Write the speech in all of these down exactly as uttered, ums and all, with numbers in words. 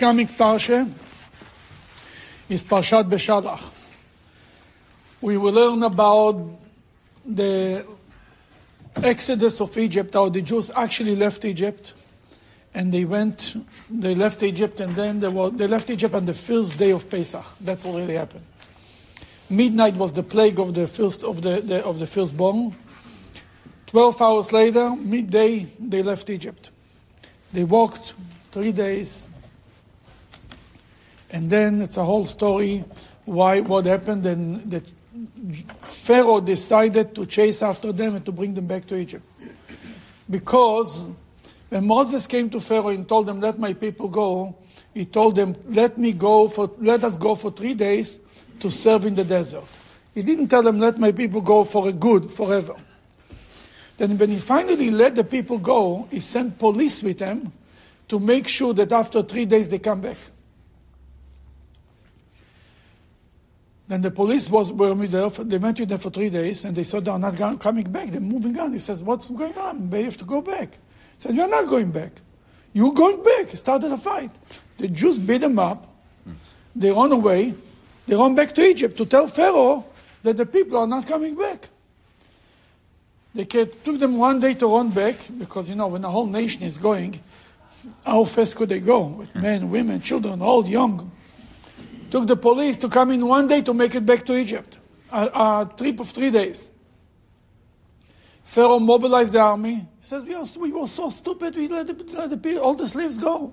Coming Parsha is Parashat Beshalach. We will learn about the exodus of Egypt, how the Jews actually left Egypt, and they went, they left Egypt, and then they, were, they left Egypt on the first day of Pesach. That's what really happened. Midnight was the plague of the first of the, the of the firstborn. Twelve hours later, midday, they left Egypt. They walked three days, and then it's a whole story. Why? What happened? And the Pharaoh decided to chase after them and to bring them back to Egypt. Because when Moses came to Pharaoh and told them, "Let my people go," he told them, "Let me go for, let us go for three days to serve in the desert." He didn't tell them, "Let my people go for a good forever." Then, when he finally let the people go, he sent police with them to make sure that after three days they come back. Then the police was were there. They went with them for three days, and they said they are not going, coming back. They're moving on. He says, "What's going on? They have to go back." He said, "You're not going back. You're going back." He started a fight. The Jews beat them up. They run away. They run back to Egypt to tell Pharaoh that the people are not coming back. They kept, took them one day to run back because you know when the whole nation is going, how fast could they go? With men, women, children, old, young. Took the police to come in one day to make it back to Egypt. A, a trip of three days. Pharaoh mobilized the army. He said, we, are, we were so stupid, we let, the, let the people, all the slaves go.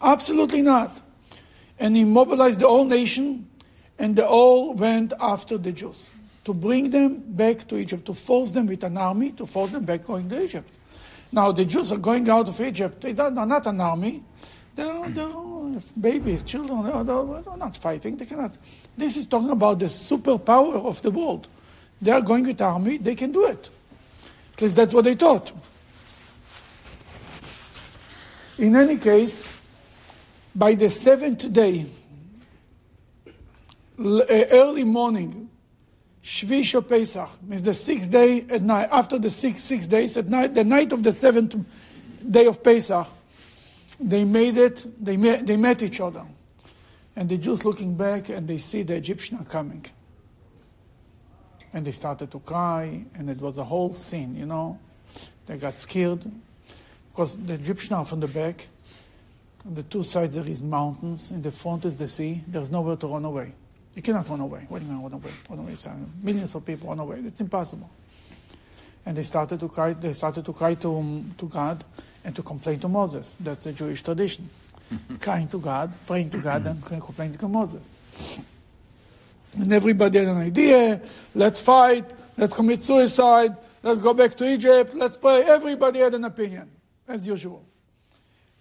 Absolutely not. And he mobilized the whole nation, and they all went after the Jews to bring them back to Egypt, to force them with an army, to force them back going to Egypt. Now the Jews are going out of Egypt. They are not an army. They're, they're babies, children, they're, they're not fighting, they cannot. This is talking about the superpower of the world. They are going with army, they can do it. At least that's what they thought. In any case, by the seventh day, early morning, Shvish Pesach, means the sixth day at night, after the six, six days at night, the night of the seventh day of Pesach, They made it, they met, they met each other. And the Jews looking back and they see the Egyptians are coming. And they started to cry, and it was a whole scene, you know. They got scared because the Egyptians are from the back. On the two sides there is mountains, in the front is the sea. There's nowhere to run away. You cannot run away. What do you mean run away? Run away. Millions of people run away. It's impossible. And they started to cry, they started to cry to, to God. And to complain to Moses. That's the Jewish tradition. Crying to God, praying to God, and complaining to Moses. And everybody had an idea. Let's fight. Let's commit suicide. Let's go back to Egypt. Let's pray. Everybody had an opinion, as usual.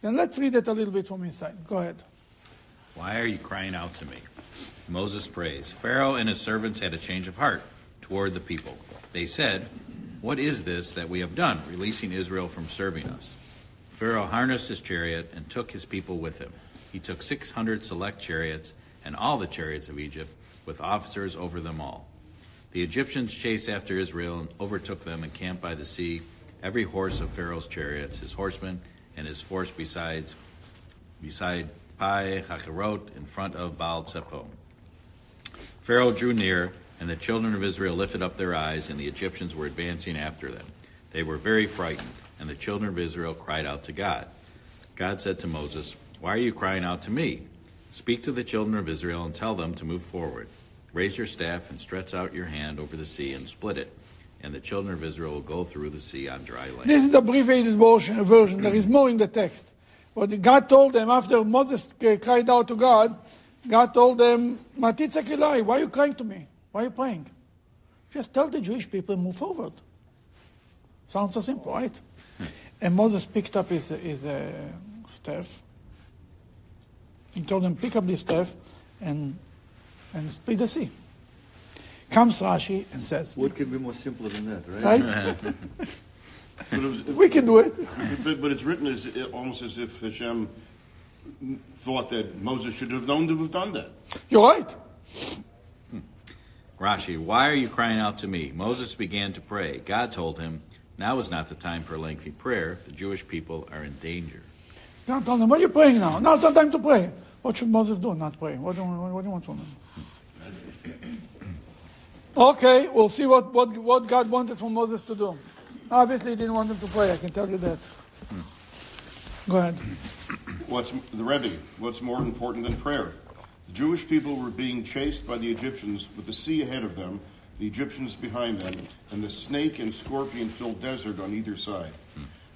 Then let's read it a little bit from inside. Go ahead. Why are you crying out to me? Moses prays. Pharaoh and his servants had a change of heart toward the people. They said, "What is this that we have done, releasing Israel from serving us?" Pharaoh harnessed his chariot and took his people with him. He took six hundred select chariots and all the chariots of Egypt, with officers over them all. The Egyptians chased after Israel and overtook them and camped by the sea, every horse of Pharaoh's chariots, his horsemen, and his force besides, beside Pi Hacherot in front of Baal Tzephon. Pharaoh drew near, and the children of Israel lifted up their eyes, and the Egyptians were advancing after them. They were very frightened. And the children of Israel cried out to God. God said to Moses, "Why are you crying out to me? Speak to the children of Israel and tell them to move forward. Raise your staff and stretch out your hand over the sea and split it. And the children of Israel will go through the sea on dry land." This is the abbreviated version. There is more in the text. But God told them, after Moses cried out to God, God told them, "Matitza Kilai, why are you crying to me? Why are you praying? Just tell the Jewish people and move forward." Sounds so simple, right? And Moses picked up his, his uh, staff. He told him, "Pick up this staff and and split the sea." Comes Rashi and says, "What could be more simpler than that, right?" Right? But it was, if, we can do it. But, but it's written as almost as if Hashem thought that Moses should have known to have done that. You're right. Hmm. Rashi, "Why are you crying out to me?" Moses began to pray. God told him, "Now is not the time for lengthy prayer. The Jewish people are in danger." God told them, "What are you praying now? Now's the time to pray. What should Moses do? Not pray. What do you, what do you want from him? Okay, we'll see what, what, what God wanted from Moses to do. Obviously, he didn't want him to pray. I can tell you that. Go ahead. What's the Rebbe? What's more important than prayer? The Jewish people were being chased by the Egyptians with the sea ahead of them, the Egyptians behind them, and the snake and scorpion-filled desert on either side.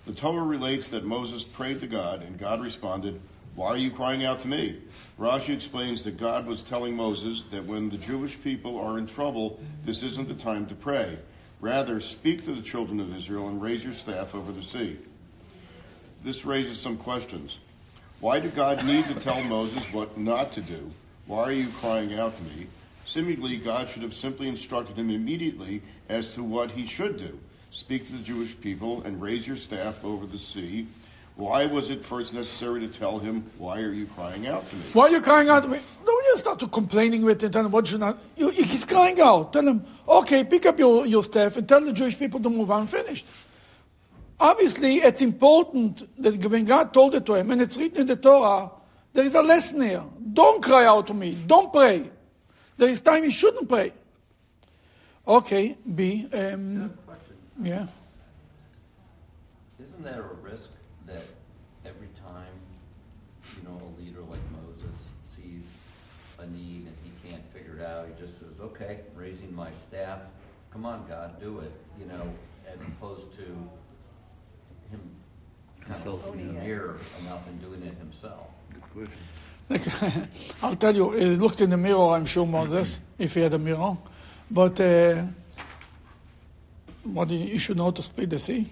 The Torah relates that Moses prayed to God, and God responded, "Why are you crying out to me?" Rashi explains that God was telling Moses that when the Jewish people are in trouble, this isn't the time to pray. Rather, speak to the children of Israel and raise your staff over the sea. This raises some questions. Why did God need to tell Moses what not to do? Why are you crying out to me? Seemingly, God should have simply instructed him immediately as to what he should do. Speak to the Jewish people and raise your staff over the sea. Why was it first necessary to tell him, why are you crying out to me? Why are you crying out to me? Don't you start to complaining with him, tell him what you're not. You, he's crying out. Tell him, okay, pick up your, your staff and tell the Jewish people to move on, finished. Obviously, it's important that when God told it to him, and it's written in the Torah, there is a lesson here. Don't cry out to me. Don't pray. There is time he shouldn't pray. Okay, B. Um, yeah. Isn't there a risk that every time, you know, a leader like Moses sees a need and he can't figure it out, he just says, okay, raising my staff, come on, God, do it, you know, as opposed to him kind of looking in the mirror enough and doing it himself? Good question. I'll tell you, he looked in the mirror, I'm sure, Moses, if he had a mirror, but uh, what you should know to split the sea.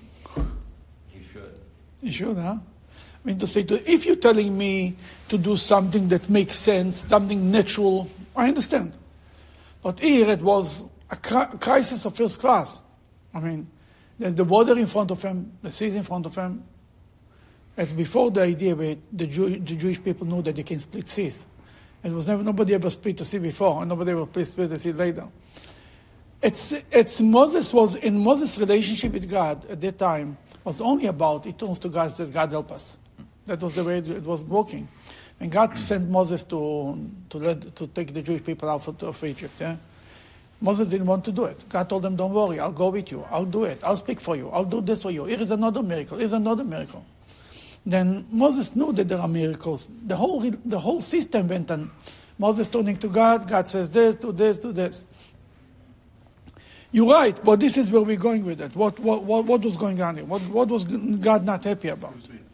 You should, huh? I mean, to say, to, if you're telling me to do something that makes sense, something natural, I understand. But here it was a cri- crisis of first class. I mean, there's the water in front of him, the sea in front of him. It's before the idea where the, Jew- the Jewish people knew that they can split seas. It was never, nobody ever split the sea before, and nobody ever split the sea later. It's, it's Moses was, in Moses' relationship with God at that time, was only about, he turns to God and says, God help us. That was the way it was working. And God sent Moses to to, let, to take the Jewish people out of, of Egypt. Yeah? Moses didn't want to do it. God told him, don't worry, I'll go with you. I'll do it. I'll speak for you. I'll do this for you. Here is another miracle. Here's another miracle. Then Moses knew that there are miracles. The whole the whole system went on. Moses turning to God, God says this, do this, do this. You're right, but this is where we're going with it. What what what, what was going on here? What what was God not happy about? Excuse me.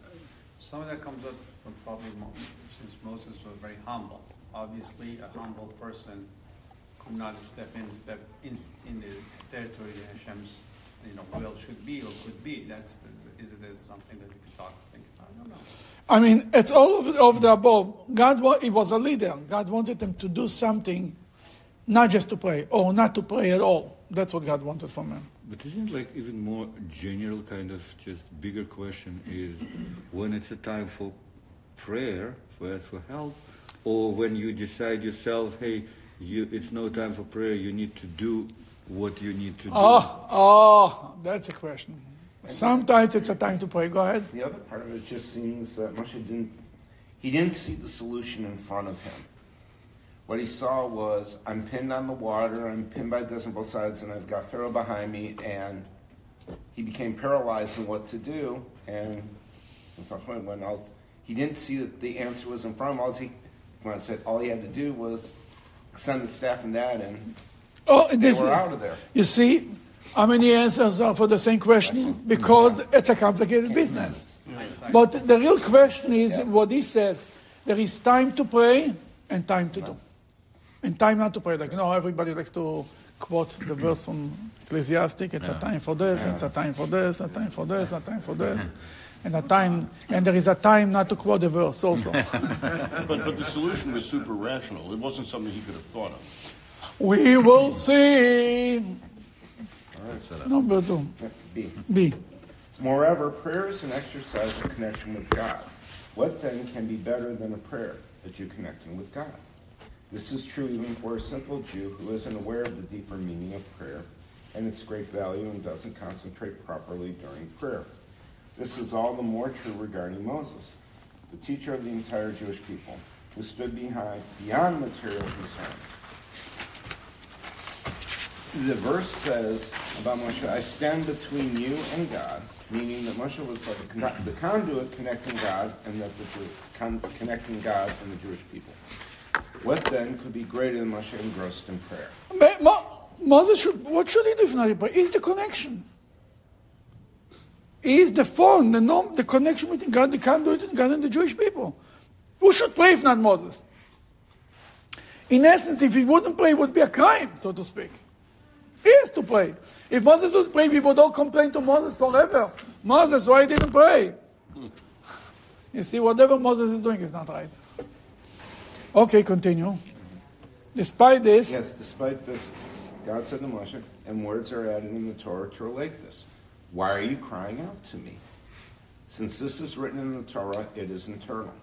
Some of that comes up from probably Moses, since Moses was very humble. Obviously, a humble person could not step in step in, in the territory that Hashem's you know will should be or could be. That's is it is something that we can talk think about. I don't know. I mean, it's all of, of the above. God, he was a leader. God wanted him to do something, not just to pray or not to pray at all. That's what God wanted from him. But isn't like even more general kind of just bigger question is when it's a time for prayer, for ask for help, or when you decide yourself, hey, you, it's no time for prayer, you need to do what you need to do. Oh, oh that's a question. Sometimes it's a time to pray. Go ahead. The other part of it just seems that Moshe didn't, he didn't see the solution in front of him. What he saw was, I'm pinned on the water, I'm pinned by this on both sides, and I've got Pharaoh behind me, and he became paralyzed in what to do, and when all, he didn't see that the answer was in front of him. All he, when I said all he had to do was send the staff and that, and oh, they this, were out of there. You see, how many answers are for the same question? Because yeah. It's a complicated business. Mm-hmm. But the real question is yeah. What he says, there is time to pray and time to do. And time not to pray. Like, you know, everybody likes to quote the verse from Ecclesiastic. It's yeah. a time for this, yeah. it's a time for this, a time for this, a time for this. And a time, and there is a time not to quote the verse also. but, but the solution was super rational. It wasn't something he could have thought of. We will see. All right, set up. Number two. B. B. Moreover, prayer is an exercise of connection with God. What then can be better than a prayer that you're connecting with God? This is true even for a simple Jew who isn't aware of the deeper meaning of prayer and its great value and doesn't concentrate properly during prayer. This is all the more true regarding Moses, the teacher of the entire Jewish people. who stood behind, beyond material concerns. The verse says about Moshe, I stand between you and God, meaning that Moshe was like con- the conduit connecting God and that the Jew- con- connecting God and the Jewish people. What then could be greater than Moshe engrossed in prayer? Ma- Ma- Moses, should, what should he do for Nari? But is the connection? Is the phone, the norm, the connection between God, the conduit, and God and the Jewish people? Who should pray if not Moses? In essence, if he wouldn't pray, it would be a crime, so to speak. He has to pray. If Moses would pray, we would all complain to Moses forever. Moses, why didn't pray? Hmm. You see, whatever Moses is doing is not right. Okay, continue. Despite this... Yes, despite this, God said to Moshe, and words are added in the Torah to relate this. Why are you crying out to me? Since this is written in the Torah, it is internal.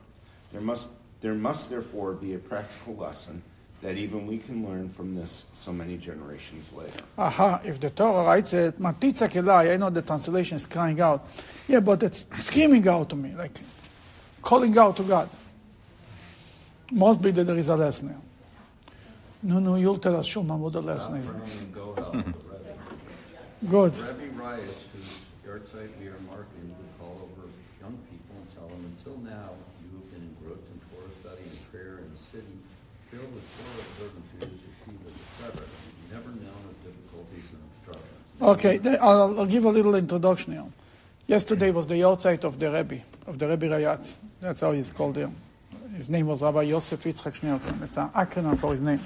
There must, there must therefore be a practical lesson that even we can learn from this so many generations later. Aha, if the Torah writes it, Matitza Kelai, I know the translation is crying out. Yeah, but it's screaming out to me, like calling out to God. Must be that there is a lesson here. No, no, you'll tell us, Shulman, what the lesson is. Good. Rebbe Rayatz, whose yard site we are marketing, would call over young people and tell them, until now, you have been engrossed in Torah study and prayer in the city, filled with Torah observances, yeshivas, et cetera. You've never known of difficulties and obstructions. Okay, then I'll, I'll give a little introduction here. Yesterday was the yard site of the Rebbe, of the Rebbe Rayatz. That's how he's called here. His name was Rabbi Yosef Yitzchak Schneerson. It's an acronym for his name.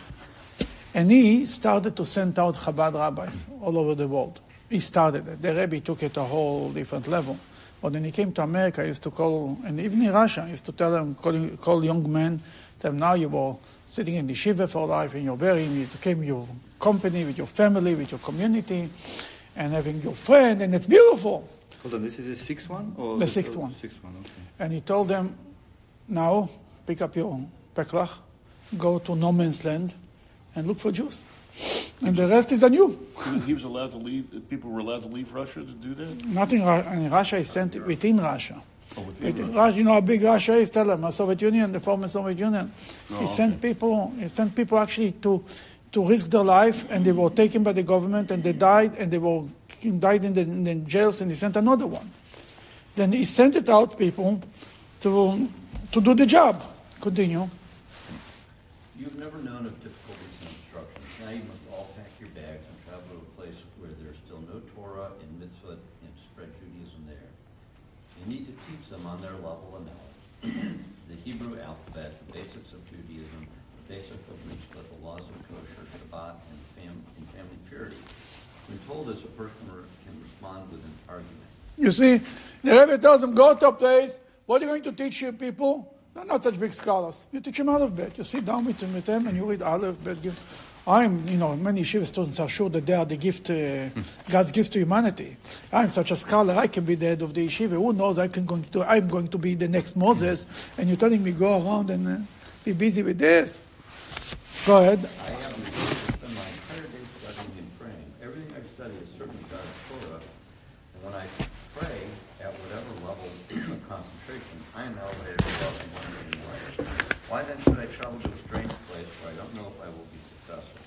And he started to send out Chabad rabbis all over the world. He started it. The Rebbe took it to a whole different level. But when he came to America, he used to call, and even in Russia, he used to tell them, call, call young men, tell them, now you were sitting in the yeshiva for life, and you're very, you came your company, with your family, with your community, and having your friend, and it's beautiful. Hold on, this is the sixth one? Or the, the sixth one. Sixth one, okay. And he told them, now, pick up your peklach, go to no man's land, and look for Jews. And the rest is on you. He was allowed to leave, people were allowed to leave Russia to do that? Nothing. And Russia is sent within Russia. Oh, within within Russia. Russia. You know how big Russia is? Tell them, the Soviet Union, the former Soviet Union. Oh, he sent okay. people, he sent people actually to to risk their life, and they were taken by the government, and they died, and they were died in the, in the jails, and he sent another one. Then he sent it out people to to do the job. Continue. You've never known of difficulties and obstructions. Now you must all pack your bags and travel to a place where there's still no Torah and mitzvah and spread Judaism there. You need to teach them on their level and knowledge. The Hebrew alphabet, the basics of Judaism, the basics of mitzvah, the laws of kosher, Shabbat, and, fam- and family purity. When told this, a person can respond with an argument. You see, the Rebbe tells them, go to a place. What are you going to teach your people? They're not such big scholars. You teach them Aleph Bet. You sit down with them, with them and you read Aleph Bet. I'm, you know, many yeshiva students are sure that they are the gift, uh, God's gift to humanity. I'm such a scholar, I can be the head of the yeshiva. Who knows, I can going to, I'm going to be the next Moses. And you're telling me, go around and uh, be busy with this. Go ahead. I have spent my entire day studying and praying. Everything I study is certainly God's Torah. And when I pray at whatever level of concentration, I am elevated. Why then should I travel to a strange place where I don't know if I will be successful?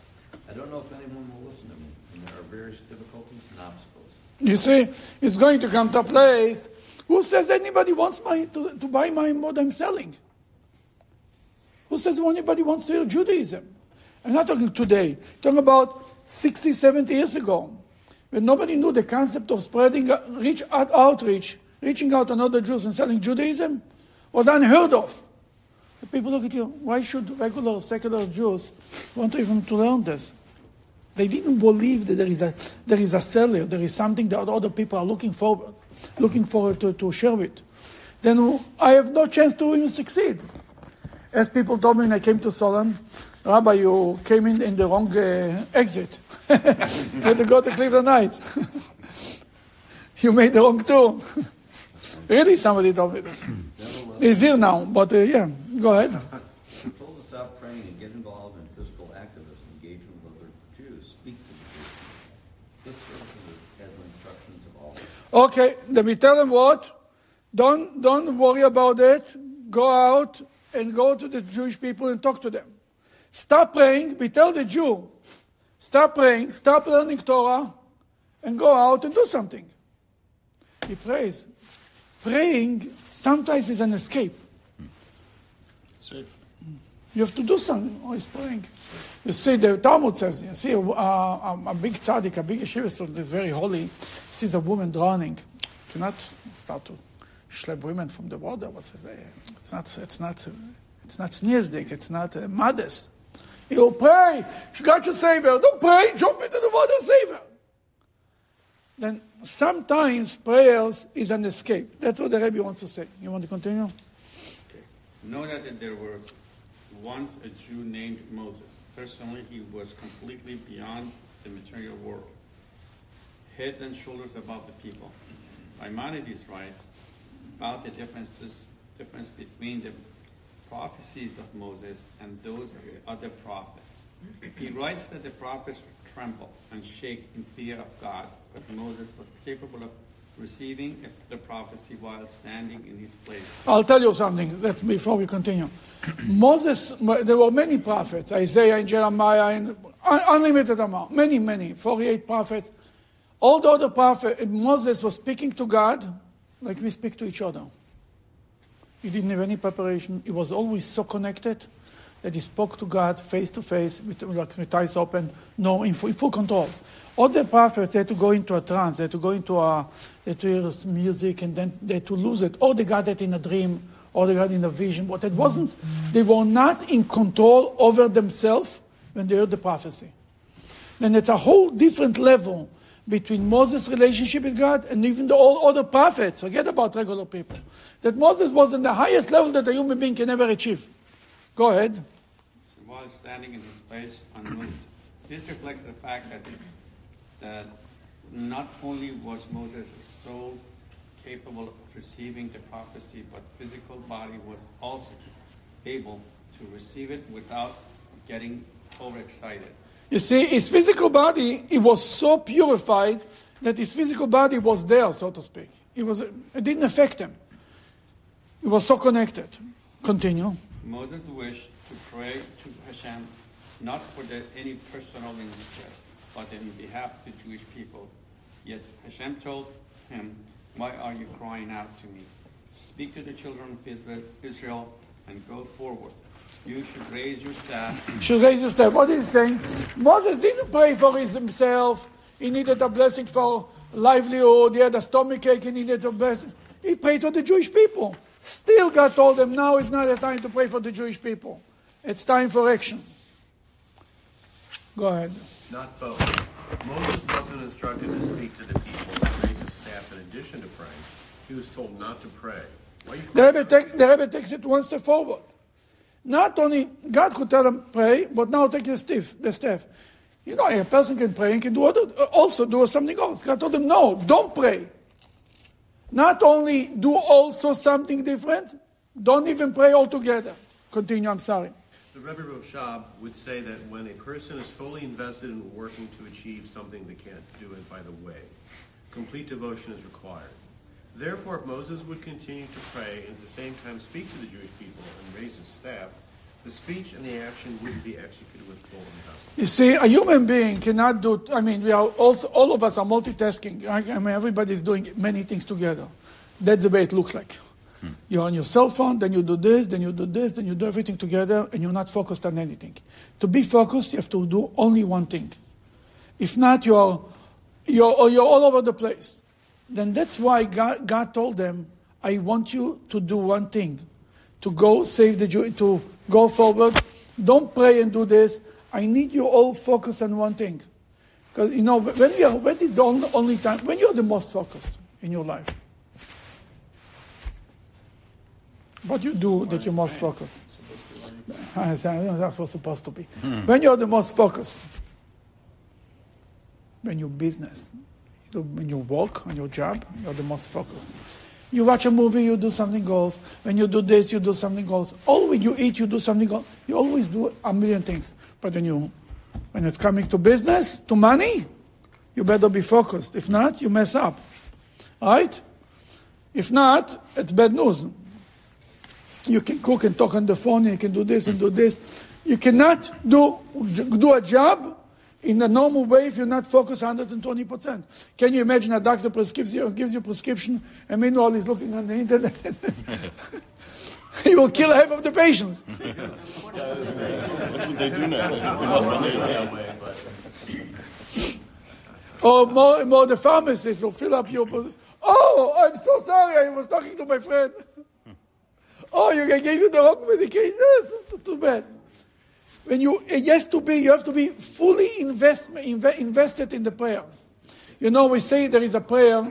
I don't know if anyone will listen to me, and there are various difficulties and obstacles. You see, it's going to come to a place. Who says anybody wants my to, to buy my what I'm selling? Who says anybody wants to hear Judaism? I'm not talking today. I'm talking about sixty, seventy years ago, when nobody knew the concept of spreading reach outreach, reaching out to other Jews and selling Judaism was unheard of. The people look at you, why should regular secular Jews want even to learn this? They didn't believe that there is a there is a seller, there is something that other people are looking for, looking for to, to share with. Then I have no chance to even succeed. As people told me when I came to Solon, Rabbi, you came in in the wrong uh, exit. You had to go to Cleveland Heights. You made the wrong tour. Really, somebody told me that. He's here now, but uh, yeah, go ahead. We're told to stop praying and get involved in physical activism, engagement with other Jews, speak to the Jews. This serves as instructions of all. Okay, let me tell them what. Don't don't worry about it. Go out and go to the Jewish people and talk to them. Stop praying. We tell the Jew, stop praying, stop learning Torah, and go out and do something. He prays. Praying sometimes is an escape. Safe. You have to do something. Oh, he's praying. You see, the Talmud says, you see, uh, a, a big tzaddik, a big yeshiva student is very holy, sees a woman drowning. You cannot start to schlep women from the water. What's his name? It's not, it's not, it's not snizdik, it's not uh, modest. You pray, God should save her. Don't pray, jump into the water, save her. Then sometimes prayers is an escape. That's what the Rebbe wants to say. You want to continue? Okay. Know that there were once a Jew named Moses. Personally, he was completely beyond the material world, head and shoulders above the people. Maimonides writes about the differences difference between the prophecies of Moses and those of the other prophets. He writes that the prophets tremble and shake in fear of God, but Moses was capable of receiving the prophecy while standing in his place. I'll tell you something, that's before we continue. Moses, there were many prophets, Isaiah and Jeremiah, and unlimited amount, many, many, forty-eight prophets. Although the prophet, Moses was speaking to God, like we speak to each other. He didn't have any preparation. He was always so connected that he spoke to God face to face, with, like, with eyes open, no, in full, in full control. All the prophets, they had to go into a trance, they had to go into a, they had to hear music, and then they had to lose it. Or they got it in a dream, or they got it in a vision. But it wasn't, they were not in control over themselves when they heard the prophecy. Then it's a whole different level between Moses' relationship with God and even the all other prophets. Forget about regular people. That Moses was in the highest level that a human being can ever achieve. Go ahead. While standing in his place unmoved. This reflects the fact that that not only was Moses' soul capable of receiving the prophecy, but physical body was also able to receive it without getting overexcited. You see, his physical body, it was so purified that his physical body was there, so to speak. It was, it didn't affect him. It was so connected. Continue. Moses wished to pray to Hashem, not for the, any personal interest, but in behalf of the Jewish people. Yet Hashem told him, "Why are you crying out to me? Speak to the children of Israel and go forward. You should raise your staff." Should raise your staff. What is he saying? Moses didn't pray for himself. He needed a blessing for livelihood. He had a stomachache. He needed a blessing. He prayed for the Jewish people. Still God told them, now is not the time to pray for the Jewish people. It's time for action. Go ahead. Not both. Moses wasn't instructed to speak to the people and raise his staff in addition to praying. He was told not to pray. The Rebbe, take, the Rebbe takes it one step forward. Not only God could tell him pray, but now take the staff. The staff. You know, a person can pray and can do other, also do something else. God told him, no, don't pray. Not only do also something different, don't even pray altogether. Continue, I'm sorry. The Rebbe of Shab would say that when a person is fully invested in working to achieve something, they can't do it by the way. Complete devotion is required. Therefore, if Moses would continue to pray and at the same time speak to the Jewish people and raise his staff, the speech and the action wouldn't be executed with full intensity. You see, a human being cannot do, I mean, we are also, all of us are multitasking. I mean, everybody's doing many things together. That's the way it looks like. You're on your cell phone, then you do this, then you do this, then you do everything together, and you're not focused on anything. To be focused, you have to do only one thing. If not, you're you're you're all over the place. Then that's why God, God told them, I want you to do one thing, to go save the Jew, to go forward. Don't pray and do this. I need you all focused on one thing. Because, you know, when you are, when is the only, only time, when you're the most focused in your life? What you do that you're most focused. That's what's supposed to be. Mm. When you're the most focused. When you business. When you work on your job, you're the most focused. You watch a movie, you do something else. When you do this, you do something else. All when you eat, you do something else. You always do a million things. But when you, when it's coming to business, to money, you better be focused. If not, you mess up. Right? If not, it's bad news. You can cook and talk on the phone, and you can do this and do this. You cannot do do a job in a normal way if you're not focused one hundred twenty percent. Can you imagine a doctor prescribes you, gives you a prescription, and meanwhile he's looking on the internet? He will kill half of the patients. What would they do now? Or more, more the pharmacist will fill up your... Oh, I'm so sorry, I was talking to my friend. Oh, you gave you the wrong medication. Yes, too bad. When you yes to be, you have to be fully invest, inve, invested in the prayer. You know, we say there is a prayer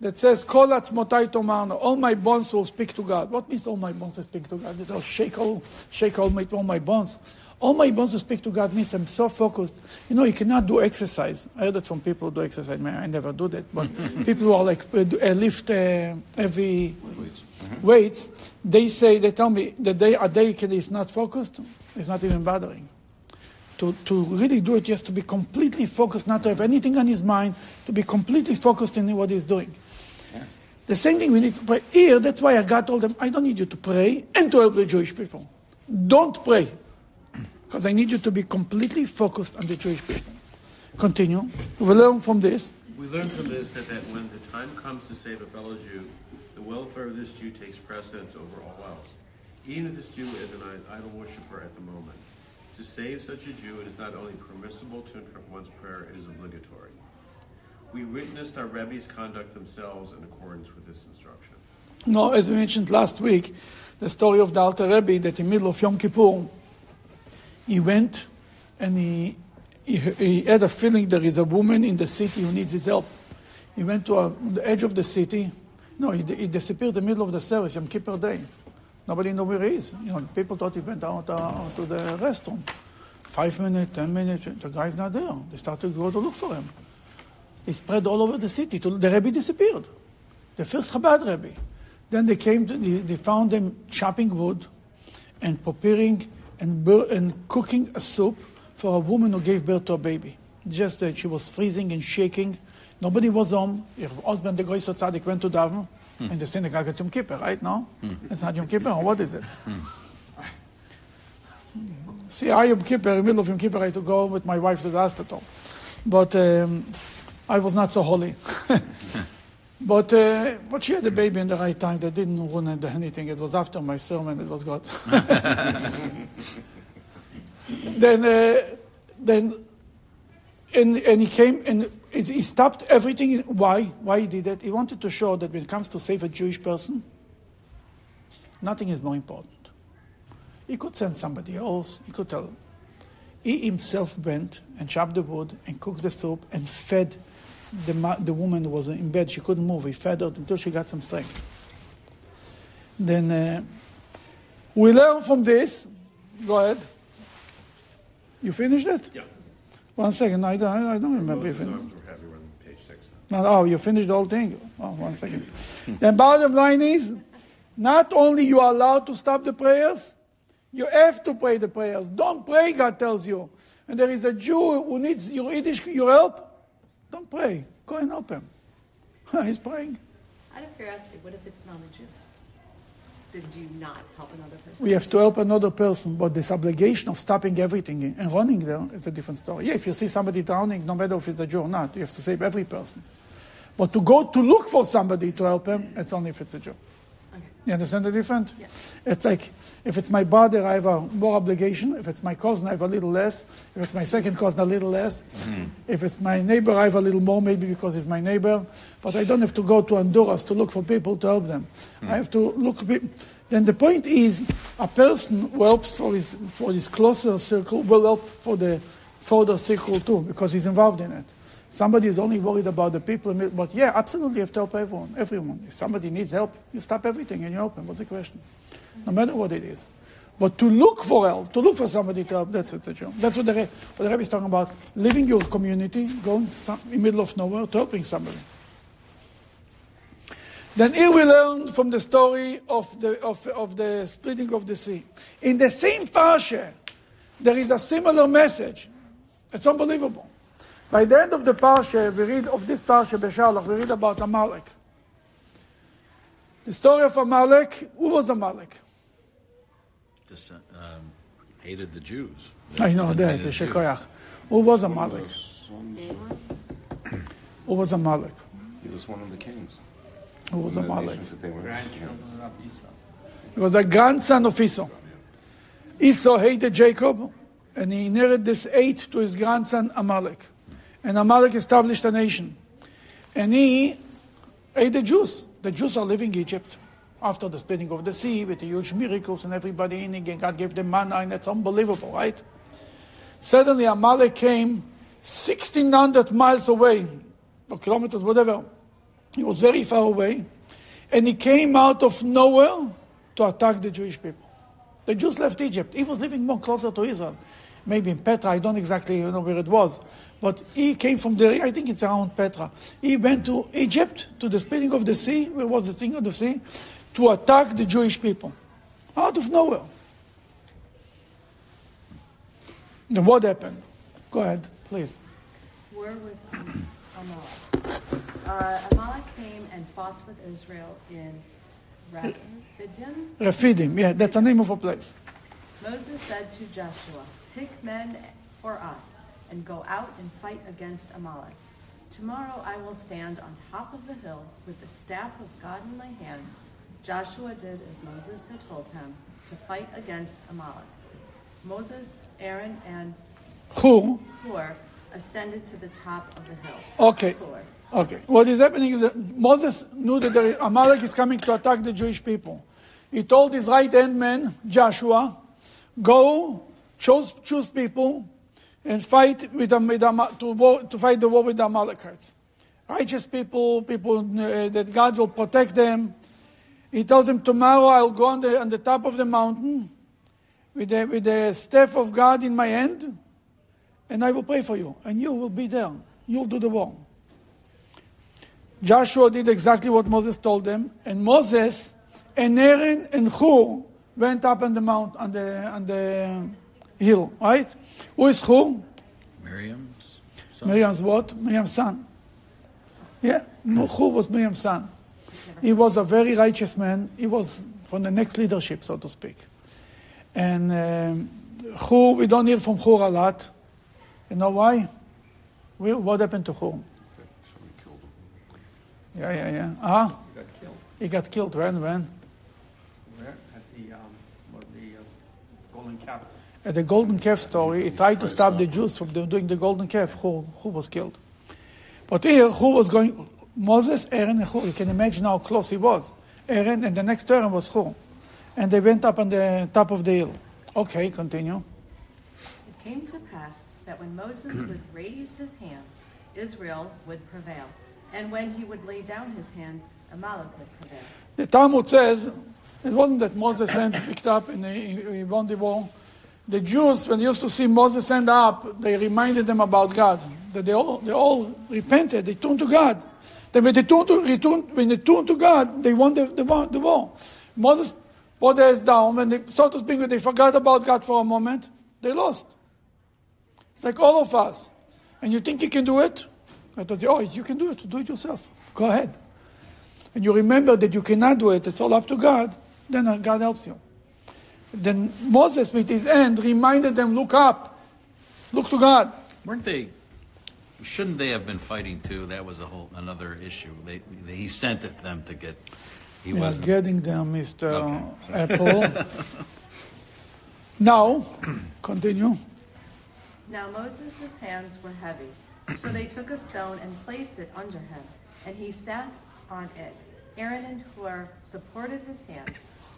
that says, "Kol atzmotai tomarno." All my bones will speak to God. What means all my bones will speak to God? They'll shake all, shake all my, all my bones. All my bones will speak to God means I'm so focused. You know, you cannot do exercise. I heard that from people who do exercise. Man, I never do that. But people who are like uh, lift uh, heavy weights, they say, they tell me that they a day is not focused. It's not even bothering. To to really do it, just to be completely focused, not to have anything on his mind, to be completely focused in what he's doing. Yeah. The same thing we need to pray here. That's why God told them, I don't need you to pray and to help the Jewish people. Don't pray. Because I need you to be completely focused on the Jewish people. Continue. We learn from this. We learn from this that, that when the time comes to save a fellow Jew, the welfare of this Jew takes precedence over all else. Even if this Jew is an idol worshiper at the moment, to save such a Jew, it is not only permissible to interrupt one's prayer, it is obligatory. We witnessed our Rebbe's conduct themselves in accordance with this instruction. No, as we mentioned last week, the story of the Alter Rebbe that in the middle of Yom Kippur, he went and he, he, he had a feeling there is a woman in the city who needs his help. He went to a, the edge of the city. No, he, he disappeared in the middle of the service, Yom Kippur Day. Nobody knows where he is. You know, people thought he went out uh, to the restroom. Five minutes, ten minutes, the guy's not there. They started to go to look for him. They spread all over the city. The Rebbe disappeared. The first Chabad Rebbe. Then they came, to, they, they found him chopping wood and preparing and, bur- and cooking a soup for a woman who gave birth to a baby. Just that she was freezing and shaking. Nobody was home. Her husband, the Goyser Tzaddik, went to Davon. And the synagogue, it's Yom Kippur, right? No? Mm. It's not Yom Kippur, or what is it? Mm. See, I Yom Kippur, in the middle of Yom Kippur, I had to go with my wife to the hospital. But um, I was not so holy. but, uh, but she had a baby in the right time. That didn't ruin anything. It was after my sermon, it was God. then, uh, then, and, and he came and... He stopped everything. Why? Why he did that? He wanted to show that when it comes to save a Jewish person, nothing is more important. He could send somebody else. He could tell. He himself went and chopped the wood and cooked the soup and fed the ma- the woman who was in bed. She couldn't move. He fed her until she got some strength. Then uh, we learn from this. Go ahead. You finished it? Yeah. One second. I don't, I don't remember if it. Oh, you finished the whole thing? Oh, one second. The bottom line is, not only you are allowed to stop the prayers, you have to pray the prayers. Don't pray, God tells you. And there is a Jew who needs your Yiddish, your help, don't pray. Go and help him. He's praying. Out of curiosity, what if it's not a Jew? Did you not help another person? We have to help another person, but this obligation of stopping everything and running there is a different story. Yeah, if you see somebody drowning, no matter if it's a Jew or not, you have to save every person. But to go to look for somebody to help him, it's only if it's a Jew. Okay. You understand the difference? Yeah. It's like, if it's my brother, I have a more obligation. If it's my cousin, I have a little less. If it's my second cousin, a little less. Mm-hmm. If it's my neighbor, I have a little more, maybe because he's my neighbor. But I don't have to go to Honduras to look for people to help them. Mm-hmm. I have to look... Then the point is, a person who helps for his, for his closer circle will help for the further circle too, because he's involved in it. Somebody is only worried about the people, but yeah, absolutely, you have to help everyone. Everyone. If somebody needs help, you stop everything and you help them. What's the question? No matter what it is. But to look for help, to look for somebody to help, that's, that's a job. That's what the, what the Rebbe is talking about. Leaving your community, going some, in the middle of nowhere, to helping somebody. Then here we learn from the story of the, of, of the splitting of the sea. In the same parsha, there is a similar message. It's unbelievable. By the end of the parsha, we read of this Parashat Beshalach, we read about Amalek. The story of Amalek. Who was Amalek? dis, um, hated the Jews. They I know that. Shekoyach. Who was Amalek? Who was Amalek? He was one of the kings. Who was Amalek? He was a grandson of Esau. Esau hated Jacob, and he inherited this hate to his grandson Amalek. And Amalek established a nation. And he ate the Jews. The Jews are leaving Egypt after the splitting of the sea with the huge miracles and everybody in again. God gave them manna, and that's unbelievable, right? Suddenly Amalek came sixteen hundred miles away, or kilometers, whatever. He was very far away. And he came out of nowhere to attack the Jewish people. The Jews left Egypt. He was living more closer to Israel. Maybe in Petra, I don't exactly know where it was. But he came from there, I think it's around Petra. He went to Egypt, to the splitting of the sea, where was the splitting of the sea, to attack the Jewish people. Out of nowhere. Then what happened? Go ahead, please. Where was um, Amalek? Uh, Amalek came and fought with Israel in Rephidim? Rephidim, yeah, that's the name of a place. Moses said to Joshua, "Pick men for us and go out and fight against Amalek. Tomorrow I will stand on top of the hill with the staff of God in my hand." Joshua did as Moses had told him, to fight against Amalek. Moses, Aaron, and Hur ascended to the top of the hill. Okay. Hur. Okay. What is happening is that Moses knew that the Amalek is coming to attack the Jewish people. He told his right-hand man, Joshua, go choose, choose people and fight with them, with them, to, war, to fight the war with the Amalekites. Righteous people, people uh, that God will protect them. He tells them, tomorrow I'll go on the, on the top of the mountain with the, with the staff of God in my hand, and I will pray for you, and you will be there. You'll do the war. Joshua did exactly what Moses told them, and Moses and Aaron and Hur went up on the mount, on the on the hill, right? Who is Hur? Miriam's son. Miriam's what? Miriam's son. Yeah, Hur was Miriam's son. He was a very righteous man. He was from the next leadership, so to speak. And um, Hur, we don't hear from Hur a lot. You know why? We, what happened to Hur? Yeah, yeah, yeah. Huh? He got killed. He got killed. When? When? Where? At the um, what, the uh, golden calf. At the golden calf story, he tried to stop the Jews from doing the golden calf. Who who was killed? But here, who was going? Moses, Aaron, and Hur. You can imagine how close he was. Aaron, and the next Aaron was Hur, and they went up on the top of the hill. Okay, continue. It came to pass that when Moses would raise his hand, Israel would prevail. And when he would lay down his hand, Amalek would prevail. The Talmud says, it wasn't that Moses' hand picked up and he won the war. The Jews, when they used to see Moses' hand up, they reminded them about God. That they all, they all repented, they turned to God. Then when they turned to, return, when they turned to God, they won the, the, the war. Moses put their hands down, and they, so to speak, they forgot about God for a moment, they lost. It's like all of us. And you think you can do it? I told you, oh, you can do it. Do it yourself. Go ahead. And you remember that you cannot do it. It's all up to God. Then God helps you. Then Moses, with his hand, reminded them, look up. Look to God. Weren't they, shouldn't they have been fighting too? That was a whole another issue. They, they, he sent it them to get, he yeah, wasn't. Getting them, Mister Okay. Apple. Now, continue. Now Moses' hands were heavy. So they took a stone and placed it under him, and he sat on it. Aaron and Hur supported his hands,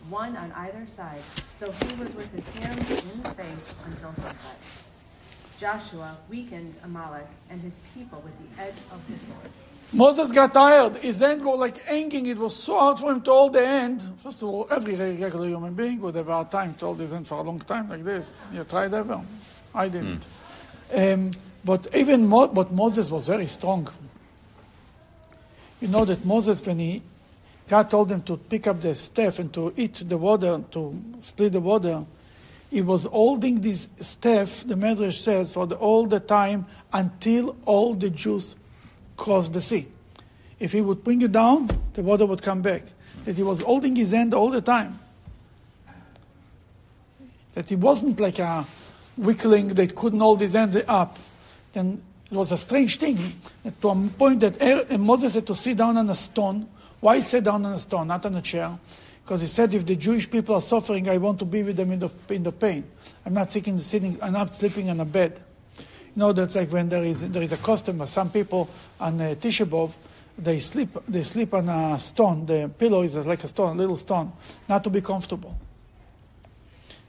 one on either side, so he was with his hands in the face until sunset. Joshua weakened Amalek and his people with the edge of his sword. Moses got tired. His hands were like hanging. It was so hard for him to hold the hand. First of all, every regular human being would have had time to hold his hand for a long time like this. You tried ever? I didn't. Mm. Um, But even Mo- but Moses was very strong. You know that Moses, when he God told him to pick up the staff and to eat the water, to split the water, he was holding this staff, the Midrash says, for the, all the time until all the Jews crossed the sea. If he would bring it down, the water would come back. That he was holding his hand all the time. That it wasn't like a wickling that couldn't hold his hand up. Then it was a strange thing. That to a point that Moses had to sit down on a stone. Why sit down on a stone, not on a chair? Because he said, if the Jewish people are suffering, I want to be with them in the, in the pain. I'm not sitting, sitting, I'm not sleeping on a bed. You know, that's like when there is there is a custom. Some people on uh, Tisha B'Av, they sleep they sleep on a stone. The pillow is like a stone, a little stone, not to be comfortable.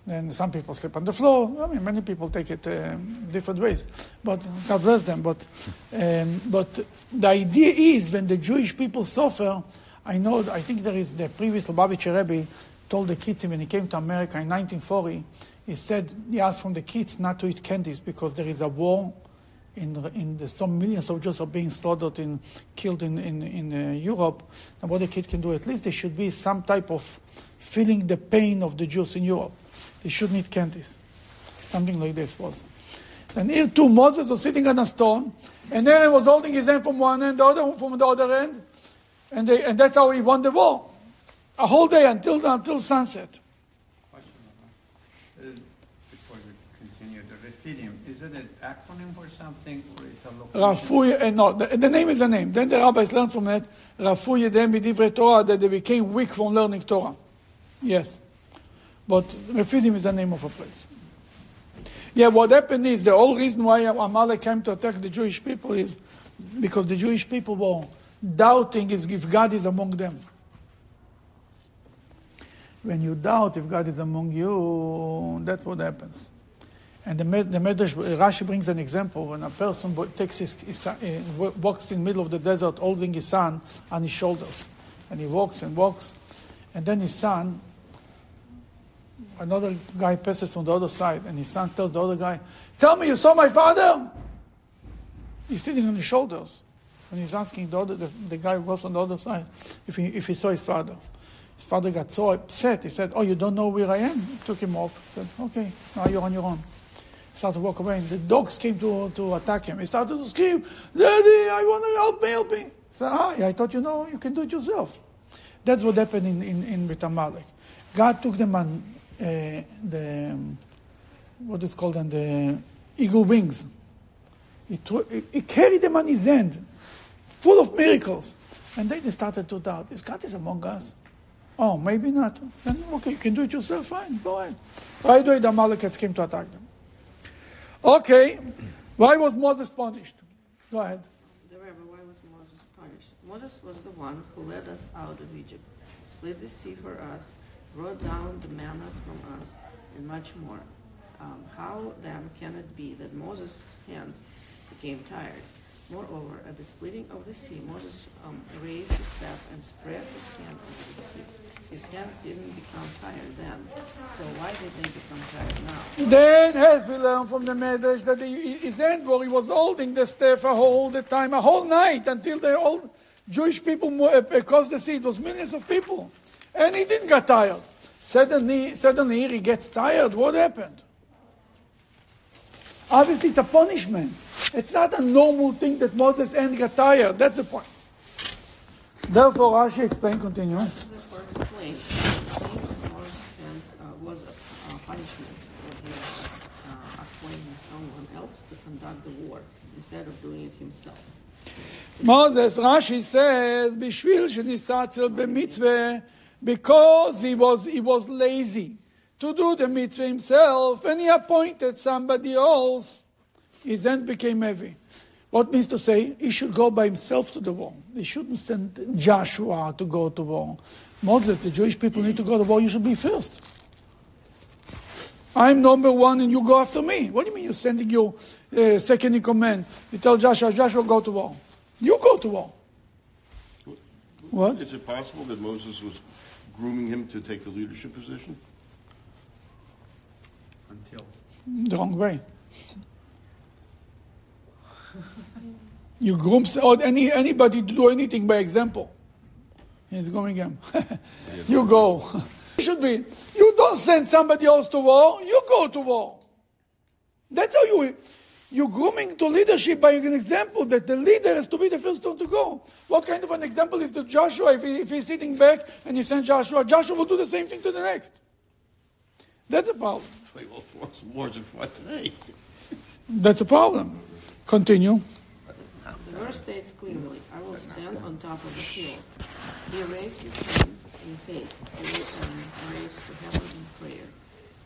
Then some people sleep on the floor. I mean, many people take it um, different ways. But God bless them. But um, but the idea is, when the Jewish people suffer, I know, I think there is the previous Lubavitcher Rebbe told the kids when he came to America in nineteen forty, he said, he asked from the kids not to eat candies because there is a war in in the, some millions of Jews are being slaughtered and killed in, in, in uh, Europe. And what the kid can do, at least there should be some type of feeling the pain of the Jews in Europe. They shouldn't eat candies. Something like this was. And here two Moses was sitting on a stone, and Aaron was holding his hand from one end, the other from the other end. And, they, and that's how he won the war. A whole day until until sunset. Question. Uh, before we continue, the Rephidim, is it an acronym or something? Or it's a local Rafuye, uh, no, the, the name is a name. Then the rabbis learned from that, Rafuye dem b'divrei Torah, that they became weak from learning Torah. Yes. But Rephidim is the name of a place. Yeah, what happened is, the whole reason why Amalek came to attack the Jewish people is because the Jewish people were doubting is if God is among them. When you doubt if God is among you, that's what happens. And the, the Midrash, Rashi brings an example. When a person takes his, his, uh, walks in the middle of the desert holding his son on his shoulders. And he walks and walks. And then his son, another guy passes from the other side. And his son tells the other guy, "Tell me, you saw my father?" He's sitting on his shoulders. And he's asking the, other, the, the guy who goes on the other side if he, if he saw his father. His father got so upset. He said, "Oh, you don't know where I am?" He took him off. He said, "Okay, now you're on your own." He started to walk away, and the dogs came to to attack him. He started to scream, "Daddy, I want to help me, help me." He said, "Ah, I thought, you know, you can do it yourself." That's what happened in, in, in with Amalek. God took them on uh, the, um, what is called on the eagle wings. He, tw- he carried them on his hand, full of miracles. And then they started to doubt, is God is among us? Oh, maybe not. Then, okay, you can do it yourself, fine, go ahead. Why do the Amalekites came to attack them? Okay, why was Moses punished? Go ahead. The Rebbe, why was Moses punished? Moses was the one who led us out of Egypt, split the sea for us, brought down the manna from us, and much more. Um, how then can it be that Moses' hands became tired? Moreover, at the splitting of the sea, Moses um, raised his staff and spread his hand over the sea. His hands didn't become tired then, so why did they become tired now? Then has been learned from the Midrash that the, his hand, well, he was holding the staff a whole, all the time, a whole night, until the old Jewish people crossed the sea. It was millions of people, and he didn't get tired. Suddenly, suddenly here he gets tired. What happened? Obviously, it's a punishment. It's not a normal thing that Moses' hand got tired. That's the point. Therefore, Rashi explain, continue. Therefore, explain. Moses' hand was a punishment for him uh, appointing someone else to conduct the war instead of doing it himself. Moses, Rashi says, "Bishvil shenisatzel b'mitzvah," because he was he was lazy to do the mitzvah himself, and he appointed somebody else. His hand became heavy. What means to say, he should go by himself to the war. He shouldn't send Joshua to go to war. Moses, the Jewish people need to go to war. You should be first. I'm number one and you go after me. What do you mean you're sending your uh, second in command? You tell Joshua, Joshua, go to war. You go to war. What? Is it possible that Moses was grooming him to take the leadership position? Until. The wrong way. You groom or any anybody to do anything by example. He's going again. You go. It should be. You don't send somebody else to war. You go to war. That's how you you grooming to leadership by an example that the leader has to be the first one to go. What kind of an example is to Joshua if he, if he's sitting back and you send Joshua? Joshua will do the same thing to the next. That's a problem. play all wars in front today. That's a problem. Continue. The verse states clearly, I will stand on top of the hill. He raised his hands in faith, and raised to heaven in prayer.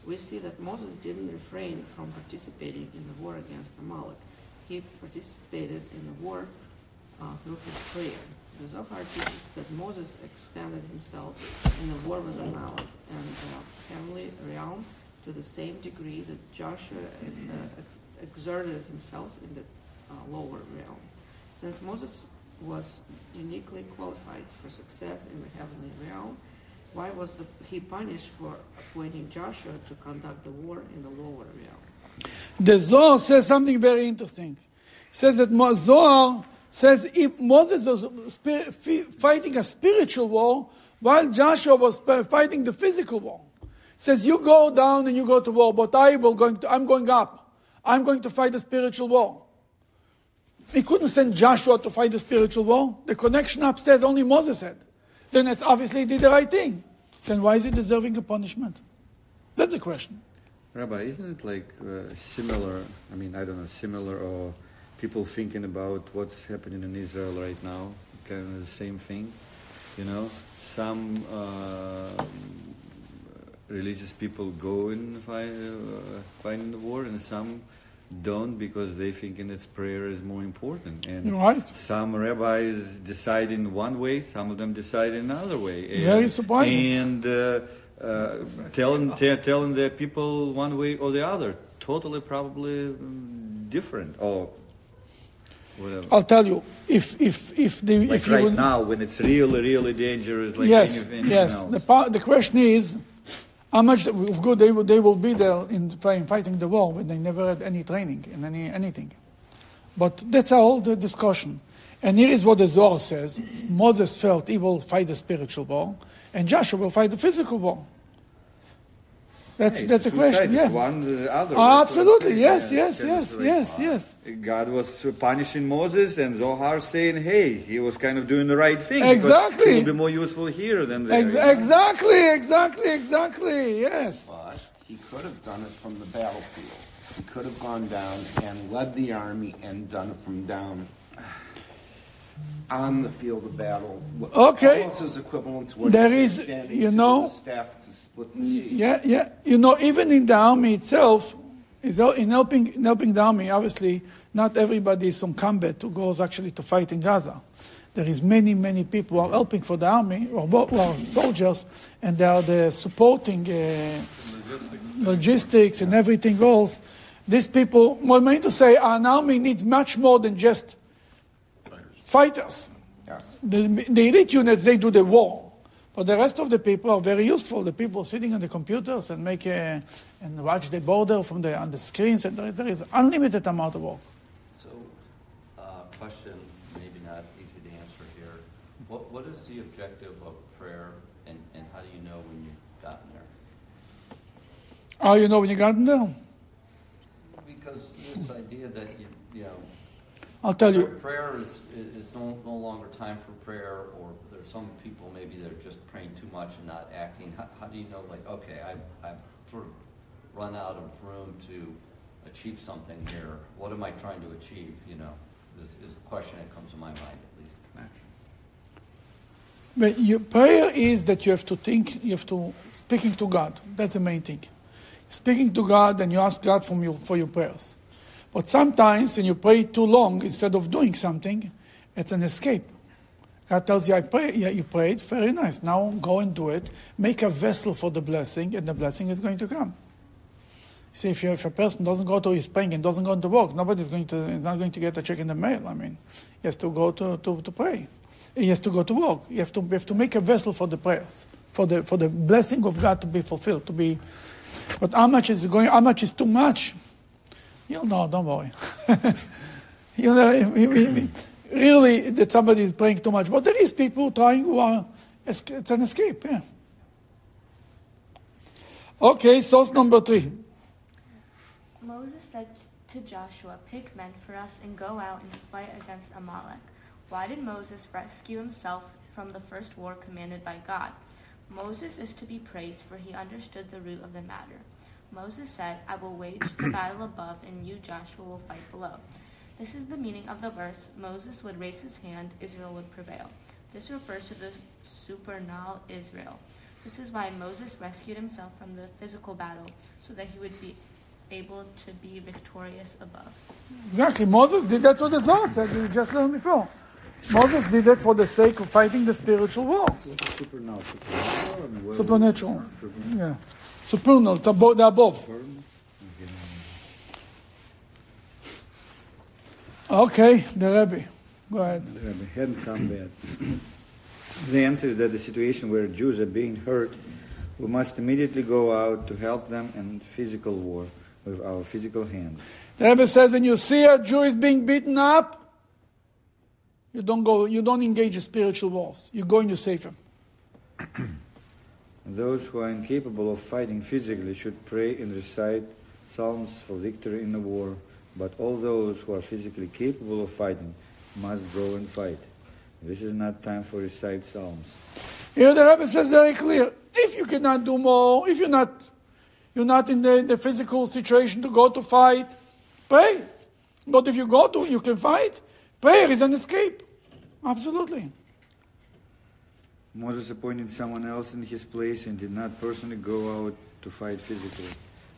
We see that Moses didn't refrain from participating in the war against Amalek. He participated in the war uh, through his prayer. The Zohar teaches that Moses extended himself in the war with Amalek and the family realm to the same degree that Joshua uh, exerted himself in the uh, lower realm. Since Moses was uniquely qualified for success in the heavenly realm, why was the, he punished for appointing Joshua to conduct the war in the lower realm? The Zohar says something very interesting. It says that Mo- Zohar says if Moses was spi- f- fighting a spiritual war while Joshua was sp- fighting the physical war. It says you go down and you go to war, but I will going to, I'm going up. I'm going to fight a spiritual war. He couldn't send Joshua to fight the spiritual war. The connection upstairs only Moses had. Then it's obviously did the right thing. Then why is he deserving a punishment? That's the question. Rabbi, isn't it like uh, similar, I mean, I don't know, similar or people thinking about what's happening in Israel right now, kind of the same thing, you know? Some uh, religious people go and fight, uh, fight in the war, and some don't because they thinking that prayer is more important. And right. Some rabbis decide in one way, some of them decide in another way. And, Very surprising. And uh, uh, telling te- telling their people one way or the other, totally probably different or whatever. I'll tell you, if if if the like if right would... now when it's really really dangerous, like yes, anything, anything yes. Else. The pa- the question is. How much good they will, they will be there in fighting the war when they never had any training in any anything. But that's all the discussion. And here is what the Zohar says. Moses felt he will fight the spiritual war, and Joshua will fight the physical war. That's hey, that's a question. Yeah. One the other. Ah, absolutely. Yes, yeah, yes, yes, like, yes, wow. yes. God was punishing Moses, and Zohar saying, "Hey, he was kind of doing the right thing. Exactly. It will be more useful here than there." Ex- exactly, exactly, exactly. Yes. But he could have done it from the battlefield. He could have gone down and led the army and done it from down on the field of battle. Okay. Almost is equivalent to what there is, you know. The staff Yeah, yeah. You know, even in the army itself, in helping in helping the army, obviously, not everybody is on combat who goes actually to fight in Gaza. There is many, many people who are helping for the army, or who are soldiers, and they are the supporting uh, logistics. logistics and everything else. These people, what I mean to say, an army needs much more than just fighters. Yeah. The, the elite units, they do the war. But the rest of the people are very useful. The people sitting on the computers and make a, and watch the border from the on the screens, and there, there is unlimited amount of work. So, uh, question maybe not easy to answer here. What what is the objective of prayer, and, and how do you know when you've gotten there? How you know when you've gotten there? Because this idea that you you know. I'll tell you. Prayer is, is no, no longer time for prayer, or there's some people maybe they're just praying too much and not acting. How, how do you know, like, okay, I've, I've sort of run out of room to achieve something here. What am I trying to achieve, you know, is, is the question that comes to my mind, at least. But your prayer is that you have to think, you have to, speaking to God, that's the main thing. Speaking to God, and you ask God from your, for your prayers. But sometimes when you pray too long, instead of doing something, it's an escape. God tells you, I pray, yeah, you prayed, very nice. Now go and do it. Make a vessel for the blessing, and the blessing is going to come. See, if, you, if a person doesn't go to his praying and doesn't go to work, nobody's going to, is not going to get a check in the mail. I mean, he has to go to, to, to pray. He has to go to work. You have to, you have to make a vessel for the prayers, for the, for the blessing of God to be fulfilled, to be, but how much is going, how much is too much? You'll know, don't worry. you know, it, it, it, really, that somebody is praying too much. But there is people trying who are, it's an escape, yeah. Okay, source number three. Moses said to Joshua, pick men for us and go out and fight against Amalek. Why did Moses rescue himself from the first war commanded by God? Moses is to be praised, for he understood the root of the matter. Moses said, I will wage the battle above, and you, Joshua, will fight below. This is the meaning of the verse, Moses would raise his hand, Israel would prevail. This refers to the supernal Israel. This is why Moses rescued himself from the physical battle, so that he would be able to be victorious above. Exactly. Moses did that for the Zohar said you just learned before. Moses did that for the sake of fighting the spiritual war. Supernal. Supernatural. Supernatural. Yeah. Supernal. It's above, the above. Okay, the Rebbe. Go ahead. The Rebbe hadn't come back. The answer is that the situation where Jews are being hurt, we must immediately go out to help them in physical war with our physical hands. The Rebbe says, when you see a Jew is being beaten up, you don't go. You don't engage in spiritual wars. You go and you save him. Those who are incapable of fighting physically should pray and recite psalms for victory in the war. But all those who are physically capable of fighting must go and fight. This is not time for recite psalms. Here the Rebbe says very clear: if you cannot do more, if you're not, you're not in the, the physical situation to go to fight, pray. But if you go to, you can fight. Prayer is an escape. Absolutely. Moses appointed someone else in his place and did not personally go out to fight physically.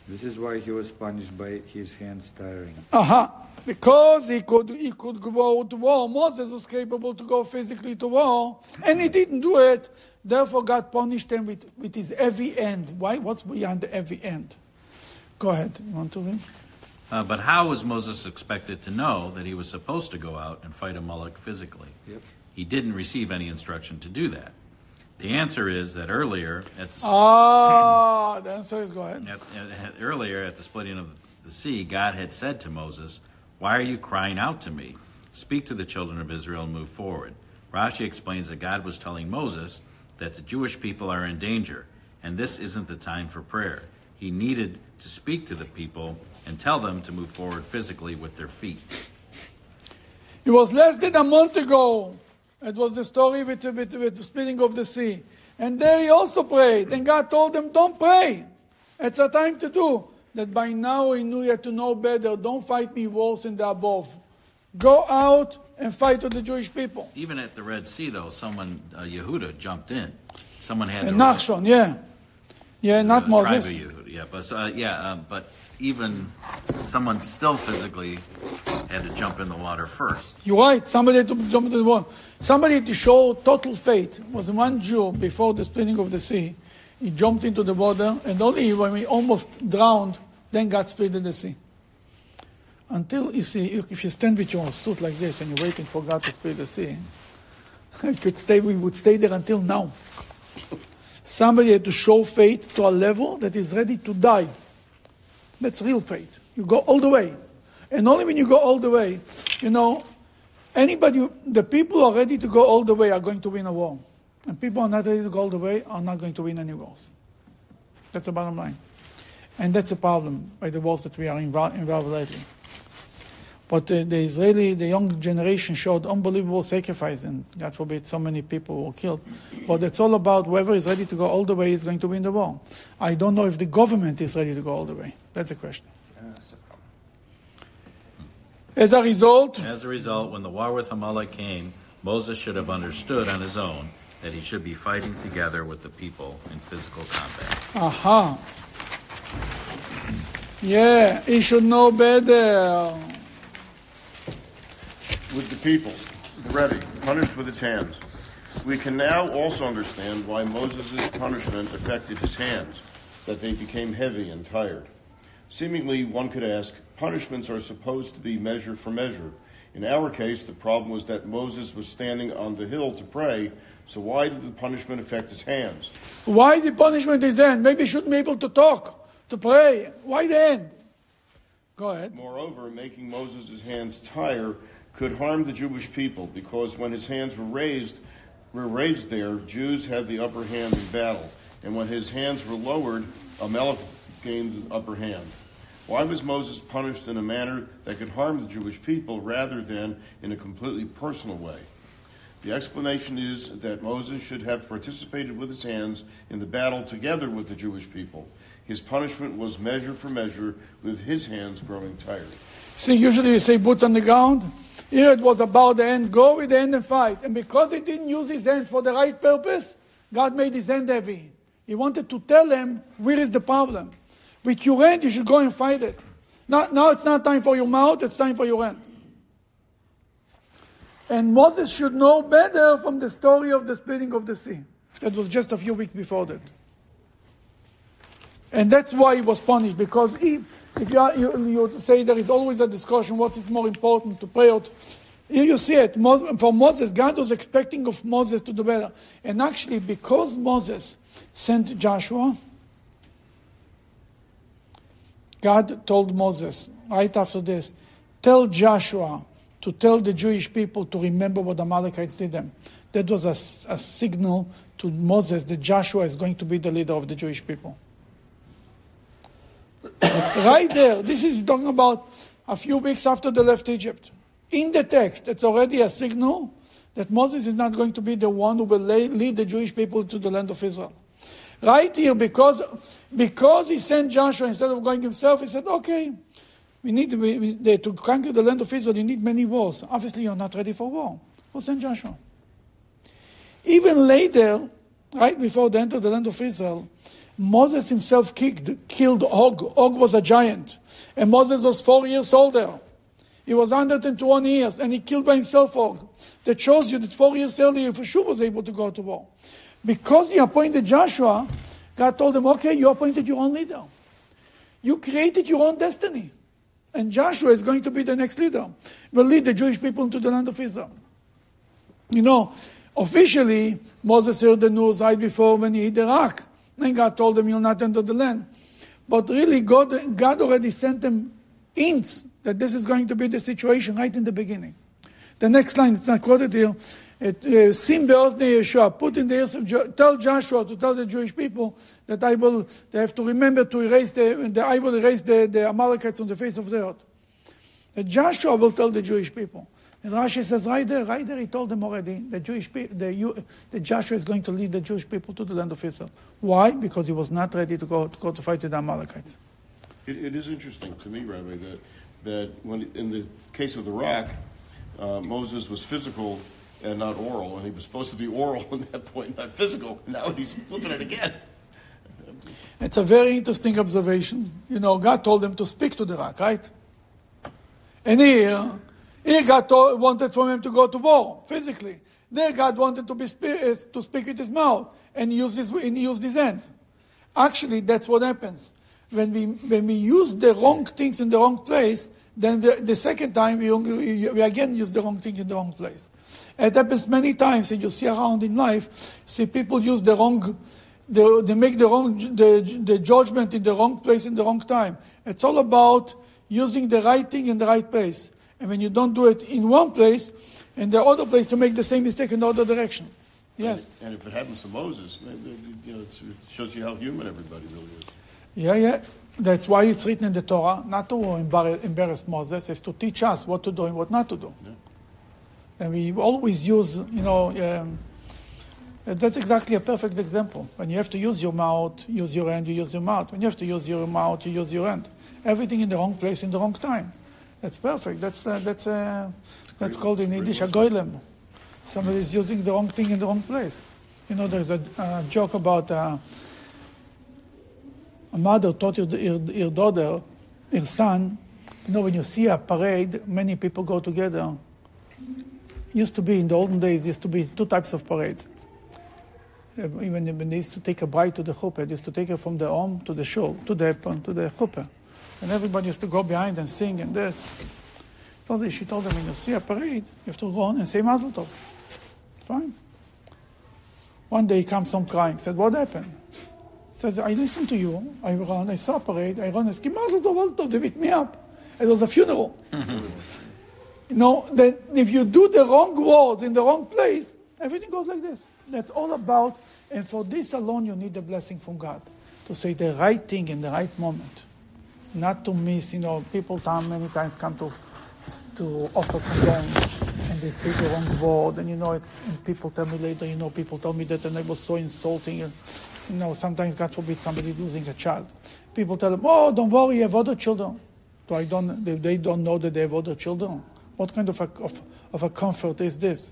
This is why he was punished by his hands tiring. Aha! Uh-huh. Because he could he could go to war. Moses was capable to go physically to war, and he didn't do it. Therefore, God punished him with, with his heavy hand. Why? What's beyond the heavy hand? Go ahead. You want to read? Uh, but how was Moses expected to know that he was supposed to go out and fight Amalek physically? Yep. He didn't receive any instruction to do that. The answer is that earlier at the sp- oh, the answer is go ahead. At, at, at, earlier at the splitting of the sea, God had said to Moses, "Why are you crying out to me? Speak to the children of Israel and move forward." Rashi explains that God was telling Moses that the Jewish people are in danger, and this isn't the time for prayer. He needed to speak to the people and tell them to move forward physically with their feet. It was less than a month ago. It was the story with, with, with the splitting of the sea. And there he also prayed. And God told them, don't pray. It's a time to do. That by now he knew he had to know better. Don't fight me wars in the above. Go out and fight with the Jewish people. Even at the Red Sea, though, someone, uh, Yehuda, jumped in. Someone had to... Nachshon, yeah. Yeah, not uh, Moses. Yehuda, yeah, but... Uh, yeah, uh, but even someone still physically had to jump in the water first. You're right. Somebody had to jump into the water. Somebody had to show total faith. It was one Jew before the splitting of the sea. He jumped into the water, and only when he almost drowned, then God split in the sea. Until, you see, if you stand with your suit like this and you're waiting for God to split the sea, you could stay, we would stay there until now. Somebody had to show faith to a level that is ready to die. That's real faith. You go all the way. And only when you go all the way, you know, anybody, the people who are ready to go all the way are going to win a war. And people who are not ready to go all the way are not going to win any wars. That's the bottom line. And that's the problem by the wars that we are involved in lately. But uh, the Israeli, the young generation showed unbelievable sacrifice, and God forbid so many people were killed. But it's all about whoever is ready to go all the way is going to win the war. I don't know if the government is ready to go all the way. That's a question. Uh, that's a problem. As a result... As a result, when the war with Amalek came, Moses should have understood on his own that he should be fighting together with the people in physical combat. Aha. Uh-huh. Yeah, he should know better. With the people, the Rebbe, punished with his hands. We can now also understand why Moses' punishment affected his hands, that they became heavy and tired. Seemingly, one could ask, punishments are supposed to be measure for measure. In our case, the problem was that Moses was standing on the hill to pray, so why did the punishment affect his hands? Why the punishment is then? Maybe he shouldn't be able to talk, to pray. Why the hand? Go ahead. Moreover, making Moses' hands tire could harm the Jewish people, because when his hands were raised, were raised there, Jews had the upper hand in battle, and when his hands were lowered, Amalek gained the upper hand. Why was Moses punished in a manner that could harm the Jewish people rather than in a completely personal way? The explanation is that Moses should have participated with his hands in the battle together with the Jewish people. His punishment was measure for measure, with his hands growing tired. See, usually you say boots on the ground. Here it was about the hand, go with the hand and fight. And because he didn't use his hand for the right purpose, God made his hand heavy. He wanted to tell him, where is the problem? With your hand, you should go and fight it. Now, now it's not time for your mouth, it's time for your hand. And Moses should know better from the story of the splitting of the sea. That was just a few weeks before that. And that's why he was punished, because he, if you, are, you, you say there is always a discussion, what is more important, to pray out? Here you see it, for Moses, God was expecting of Moses to do better. And actually, because Moses sent Joshua, God told Moses, right after this, tell Joshua to tell the Jewish people to remember what the Amalekites did them. That was a, a signal to Moses that Joshua is going to be the leader of the Jewish people. Right there, this is talking about a few weeks after they left Egypt. In the text, it's already a signal that Moses is not going to be the one who will lay, lead the Jewish people to the land of Israel. Right here, because because he sent Joshua instead of going himself, he said, okay, we need we, we, to conquer the land of Israel, you need many wars. Obviously, you're not ready for war. We'll send Joshua. Even later, right before they entered the land of Israel, Moses himself kicked, killed Og. Og was a giant. And Moses was four years old there. He was one hundred twenty years, and he killed by himself Og. That shows you that four years earlier, for sure was able to go to war. Because he appointed Joshua, God told him, okay, you appointed your own leader. You created your own destiny. And Joshua is going to be the next leader. Will lead the Jewish people into the land of Israel. You know, officially, Moses heard the news right before when he hit the rock. And God told him, you'll not enter the land. But really, God, God already sent them hints that this is going to be the situation right in the beginning. The next line, it's not quoted here. It, uh, Sim be'ozne Yeshua, put in the ears of jo- tell Joshua to tell the Jewish people that I will, they have to remember to erase the, the I will erase the, the Amalekites on the face of the earth. That Joshua will tell the Jewish people. And Rashi says, right there, right there, he told them already, the Jewish people, the, the Joshua is going to lead the Jewish people to the land of Israel. Why? Because he was not ready to go to, go to fight with the Amalekites. It, it is interesting to me, Rabbi, that that when in the case of the rock, uh, Moses was physical and not oral, and he was supposed to be oral at that point, not physical. Now he's flipping it again. It's a very interesting observation. You know, God told him to speak to the rock, right? And here, here God told, wanted for him to go to war, physically. There God wanted to be spe- to speak with his mouth, and he used his, and he used his hand. Actually, that's what happens. When we when we use the wrong things in the wrong place, then the, the second time we, we, we again use the wrong things in the wrong place. It happens many times, and you see around in life, see people use the wrong, the, they make the wrong, the, the judgment in the wrong place in the wrong time. It's all about using the right thing in the right place. And when you don't do it in one place, in the other place, you make the same mistake in the other direction. Yes. And if it happens to Moses, you know, it shows you how human everybody really is. Yeah, yeah. That's why it's written in the Torah, not to embarrass Moses, it's to teach us what to do and what not to do. Yeah. And we always use, you know, um, that's exactly a perfect example. When you have to use your mouth, use your hand, you use your mouth. When you have to use your mouth, you use your hand. Everything in the wrong place, in the wrong time. That's perfect. That's uh, that's uh, that's called in Yiddish a goylem. Somebody is using the wrong thing in the wrong place. You know, there's a, a joke about... Uh, A mother taught her, her, her daughter, her son, you know, when you see a parade, many people go together. Used to be, in the olden days, used to be two types of parades. Even when they used to take a bride to the chuppah, they used to take her from the home to the shul, to the to the chuppah. And everybody used to go behind and sing and this. So she told them, when you see a parade, you have to go on and say Mazel Tov. Fine. One day comes some crying, said, what happened? Says, I listened to you, I run, I saw a parade, I run, I said, Mazel Tov, Mazel Tov, they beat me up. It was a funeral. You know, that if you do the wrong words in the wrong place, everything goes like this. That's all about, and for this alone you need the blessing from God, to say the right thing in the right moment. Not to miss, you know, people time, many times come to to offer condolence, and they say the wrong word, and you know, it's, and people tell me later, you know, people tell me that, and I was so insulting, and You know, sometimes, God forbid, somebody losing a child. People tell them, oh, don't worry, you have other children. So I don't, they, they don't know that they have other children. What kind of a, of, of a comfort is this?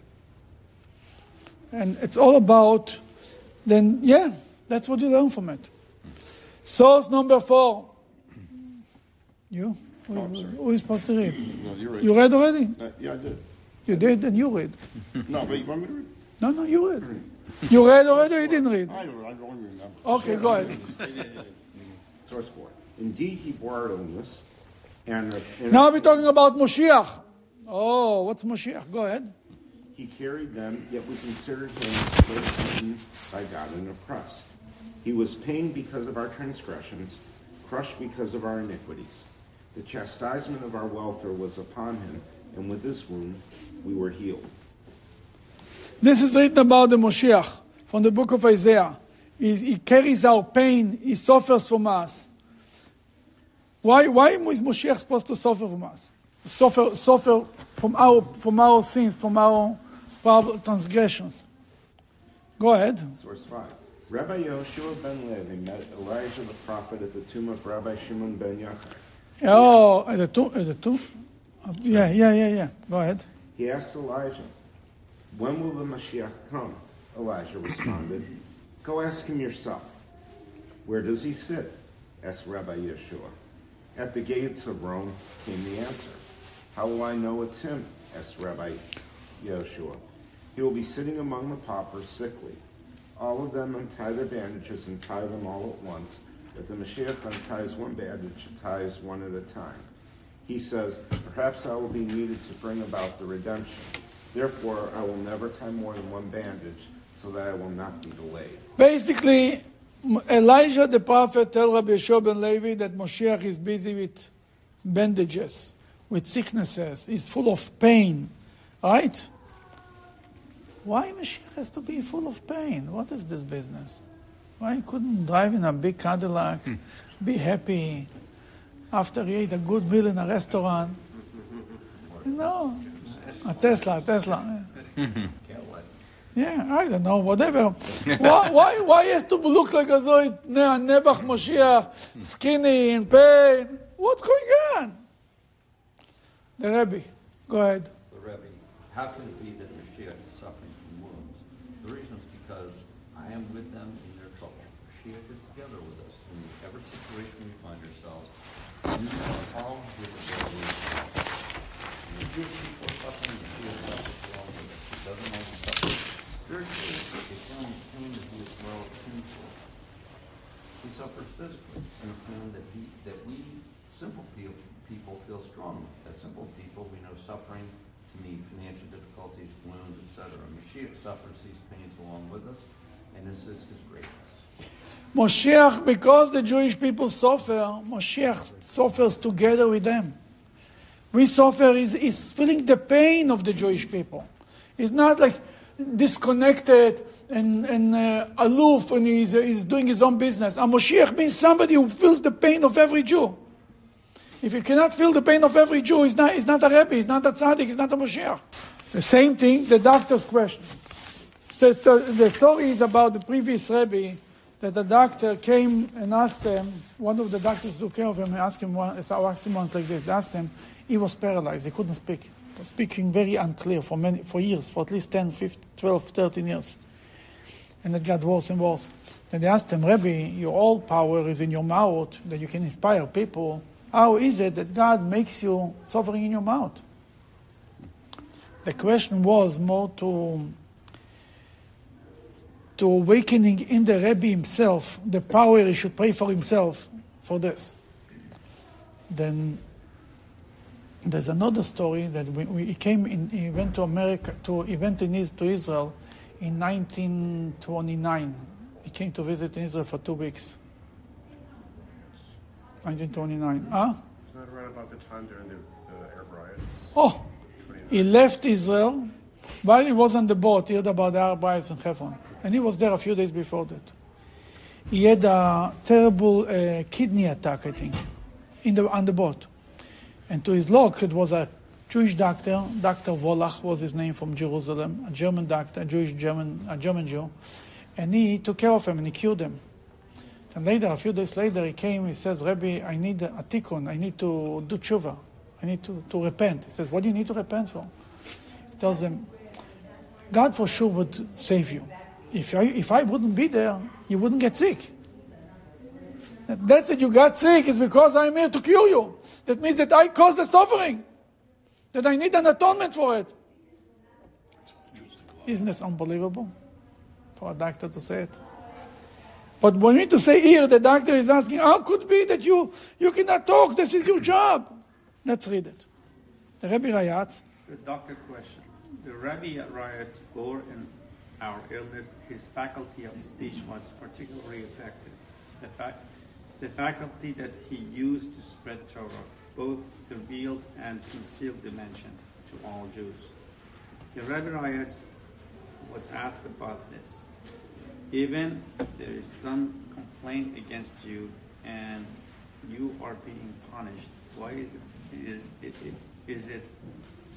And it's all about, then, yeah, that's what you learn from it. Source number four. You? Who, oh, is, who is supposed to read? No, you read. You read already? Uh, yeah, I did. You did, and you read. No, but you want me to read? No, no, you read. read. You read already or you didn't read? I don't, I don't remember. Okay, go ahead. Source four. Indeed, he bore illness. And, and now we're talking about Mashiach. Oh, what's Mashiach? Go ahead. He carried them, yet we considered him beaten by God and oppressed. He was pained because of our transgressions, crushed because of our iniquities. The chastisement of our welfare was upon him, and with his wound we were healed. This is written about the Mashiach from the book of Isaiah. He, he carries our pain, he suffers from us. Why why is Mashiach supposed to suffer from us? Suffer suffer from our from our sins, from our, from our transgressions. Go ahead. Source five. Rabbi Yehoshua ben Levi met Elijah the prophet at the tomb of Rabbi Shimon ben Yochai. Oh, at the tomb? At the tomb? Yeah, yeah, yeah, yeah. Go ahead. He asked Elijah, when will the Mashiach come? Elijah responded, go ask him yourself. Where does he sit? Asked Rabbi Yeshua. At the gates of Rome came the answer. How will I know it's him? Asked Rabbi Yeshua. He will be sitting among the paupers, sickly. All of them untie their bandages and tie them all at once, but the Mashiach unties one bandage and ties one at a time. He says, perhaps I will be needed to bring about the redemption. Therefore, I will never tie more than one bandage so that I will not be delayed. Basically, Elijah the prophet tells Rabbi Yehoshua ben Levi that Mashiach is busy with bandages, with sicknesses. He's full of pain, right? Why Mashiach has to be full of pain? What is this business? Why he couldn't drive in a big Cadillac, hmm. be happy, after he ate a good meal in a restaurant? No, a Tesla, a Tesla. Yeah, I don't know, whatever. Why, why, why has to look like a Zoid Nebuch Mashiach, skinny, in pain? What's going on? The Rebbe, go ahead. The Rebbe, how can it be that Mashiach is suffering from wounds? The reason is because I am with them in their trouble. Mashiach is together with us in whatever situation we find ourselves. You are all with us. You give people suffering to feel that it's wrong with us. It doesn't want to suffer. Spiritually, it's only pain that he is well attuned to. He suffers physically in pain that he, that we simple people, people feel strongly. As simple people, we know suffering to mean financial difficulties, wounds, et cetera. Mashiach suffers these pains along with us, and this is his greatness. Mashiach, because the Jewish people suffer, Mashiach suffers together with them. We suffer, is is feeling the pain of the Jewish people. It's not like disconnected and, and uh, aloof, and he's, he's doing his own business. A Moshiach means somebody who feels the pain of every Jew. If you cannot feel the pain of every Jew, he's not, he's not a Rebbe, he's not a tzaddik, he's not a Moshiach. The same thing, the doctor's question. The, the story is about the previous Rebbe, that the doctor came and asked him, one of the doctors took care of him, he asked him, one, asked him once like this, they asked him, he was paralyzed, he couldn't speak. Speaking very unclear for many, for years, for at least ten, fifteen, twelve, thirteen years. And it got worse and worse. Then they asked him, Rebbe, your all power is in your mouth, that you can inspire people. How is it that God makes you suffering in your mouth? The question was more to, to awakening in the Rebbe himself, the power he should pray for himself for this. Then there's another story that we, we, he came in, he went to America, to, he went in, to Israel in nineteen twenty-nine. He came to visit in Israel for two weeks. nineteen twenty-nine. Huh? Isn't that right about the time during the uh, Arab riots? Oh! twenty-nine. He left Israel. While he was on the boat, he heard about the Arab riots in Hebron. And he was there a few days before that. He had a terrible uh, kidney attack, I think, in the, on the boat. And to his luck, it was a Jewish doctor, Doctor Volach was his name, from Jerusalem, a German doctor, a Jewish German, a German Jew. And he took care of them and he cured them. And later, a few days later, he came, he says, Rebbe, I need a tikkun, I need to do tshuva, I need to, to repent. He says, what do you need to repent for? He tells them, God for sure would save you. If I, if I wouldn't be there, you wouldn't get sick. That's it, you got sick is because I'm here to cure you. That means that I caused the suffering, that I need an atonement for it. Isn't this unbelievable for a doctor to say it? But we need to say here, the doctor is asking, how could it be that you, you cannot talk? This is your job. Let's read it. The Rebbe Rayatz. The doctor question. The Rebbe Rayatz bore in our illness, his faculty of speech was particularly affected. The, fa- the faculty that he used to spread Torah, both the revealed and concealed dimensions to all Jews. The Rebbe Rayatz was asked about this. Even if there is some complaint against you and you are being punished, why is it is it, it, is it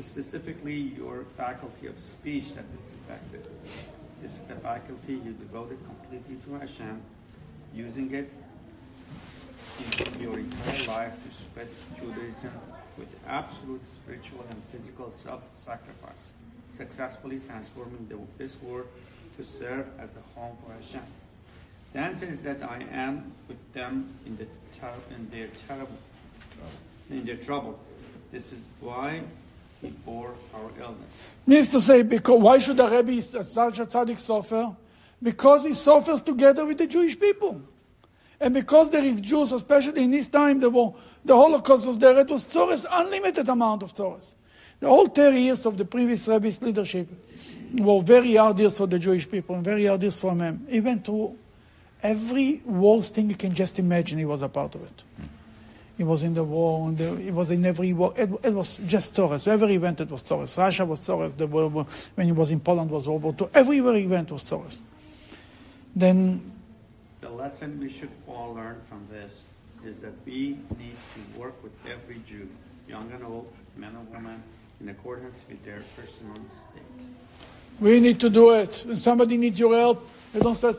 specifically your faculty of speech that is affected? Is it the faculty you devoted completely to Hashem, using it in your entire life to spread Judaism with absolute spiritual and physical self-sacrifice, successfully transforming the, this world to serve as a home for Hashem? The answer is that I am with them in, the ter- in their terrible, in their trouble. This is why he bore our illness. Means to say, because why should the Rebbe, such a tzaddik, suffer? Because he suffers together with the Jewish people, and because there is Jews, especially in this time, there were the Holocaust was there. It was tzoros, unlimited amount of tzoros. The whole ten years of the previous Rebbe's leadership were very hard years for the Jewish people and very hard years for him. He went through every worst thing you can just imagine. He was a part of it. He was in the war. And the, he was in every war. It, it was just tzoros. Wherever he went, it was tzoros. Russia was tzoros. The world war, when he was in Poland, was World War Two. Everywhere he went was tzoros. Then the lesson we should all learn from this is that we need to work with every Jew, young and old, men and women, in accordance with their personal state. We need to do it. When somebody needs your help, you don't say,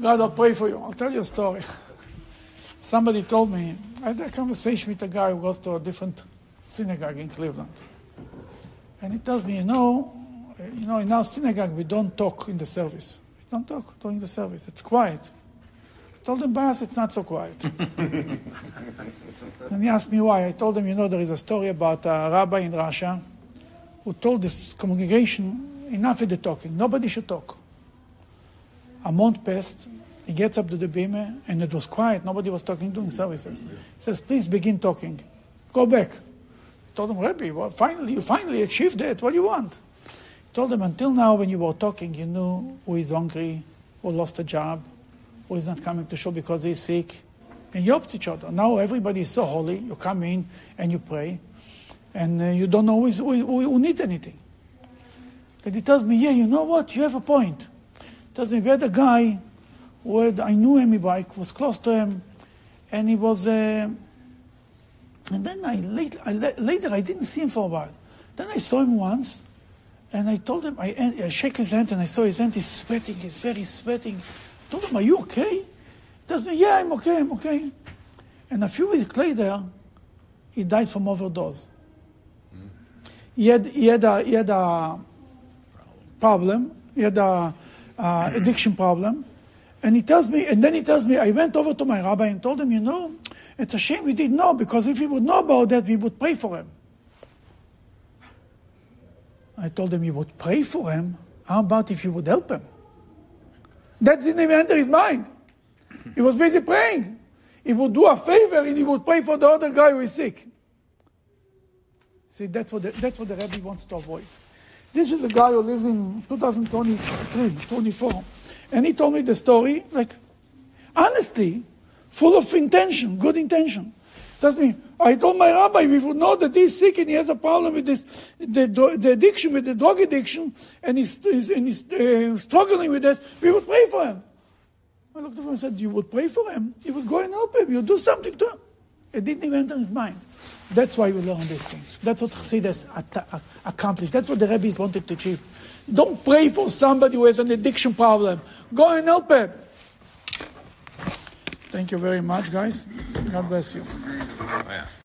God, I'll pray for you. I'll tell you a story. Somebody told me, I had a conversation with a guy who goes to a different synagogue in Cleveland. And he tells me, you know, you know, in our synagogue we don't talk in the service. Don't talk during the service. It's quiet. I told him, Bas, it's not so quiet. And he asked me why. I told him, you know, there is a story about a rabbi in Russia who told this congregation, enough of the talking. Nobody should talk. A month passed. He gets up to the bima, and it was quiet. Nobody was talking during services. He says, please begin talking. Go back. I told him, Rebbe, well, finally, you finally achieved that. What do you want? Told them, until now when you were talking, you knew who is hungry, who lost a job, who is not coming to shul because he's sick, and you helped each other. Now everybody is so holy, you come in and you pray, and uh, you don't know who, is, who, who needs anything. Then he tells me, yeah, you know what, you have a point. He tells me, we had a guy who had, I knew him, I was close to him, and he was, uh, and then I, late, I later I didn't see him for a while. Then I saw him once, and I told him, I, I shake his hand, and I saw his hand, he's sweating, he's very sweating. I told him, are you okay? He tells me, yeah, I'm okay, I'm okay. And a few weeks later, he died from overdose. Mm. He had he had a, he had a problem, he had a, a addiction problem. And he tells me, and then he tells me, I went over to my rabbi and told him, you know, it's a shame we didn't know, because if we would know about that, we would pray for him. I told him, you would pray for him. How about if you would help him? That didn't even enter his mind. He was busy praying. He would do a favor and he would pray for the other guy who is sick. See, that's what the, that's what the Rebbe wants to avoid. This is a guy who lives in twenty twenty-three, twenty-four. And he told me the story, like, honestly, full of intention, good intention. Tells me, I told my rabbi, if you know that he's sick and he has a problem with this, the, the addiction, with the drug addiction, and he's, he's, and he's uh, struggling with this, we would pray for him. I looked at him and said, you would pray for him? You would go and help him. You would do something to him. It didn't even enter his mind. That's why we learn these things. That's what Chassidus accomplished. That's what the rabbis wanted to achieve. Don't pray for somebody who has an addiction problem. Go and help him. Thank you very much, guys. God bless you. Oh, yeah.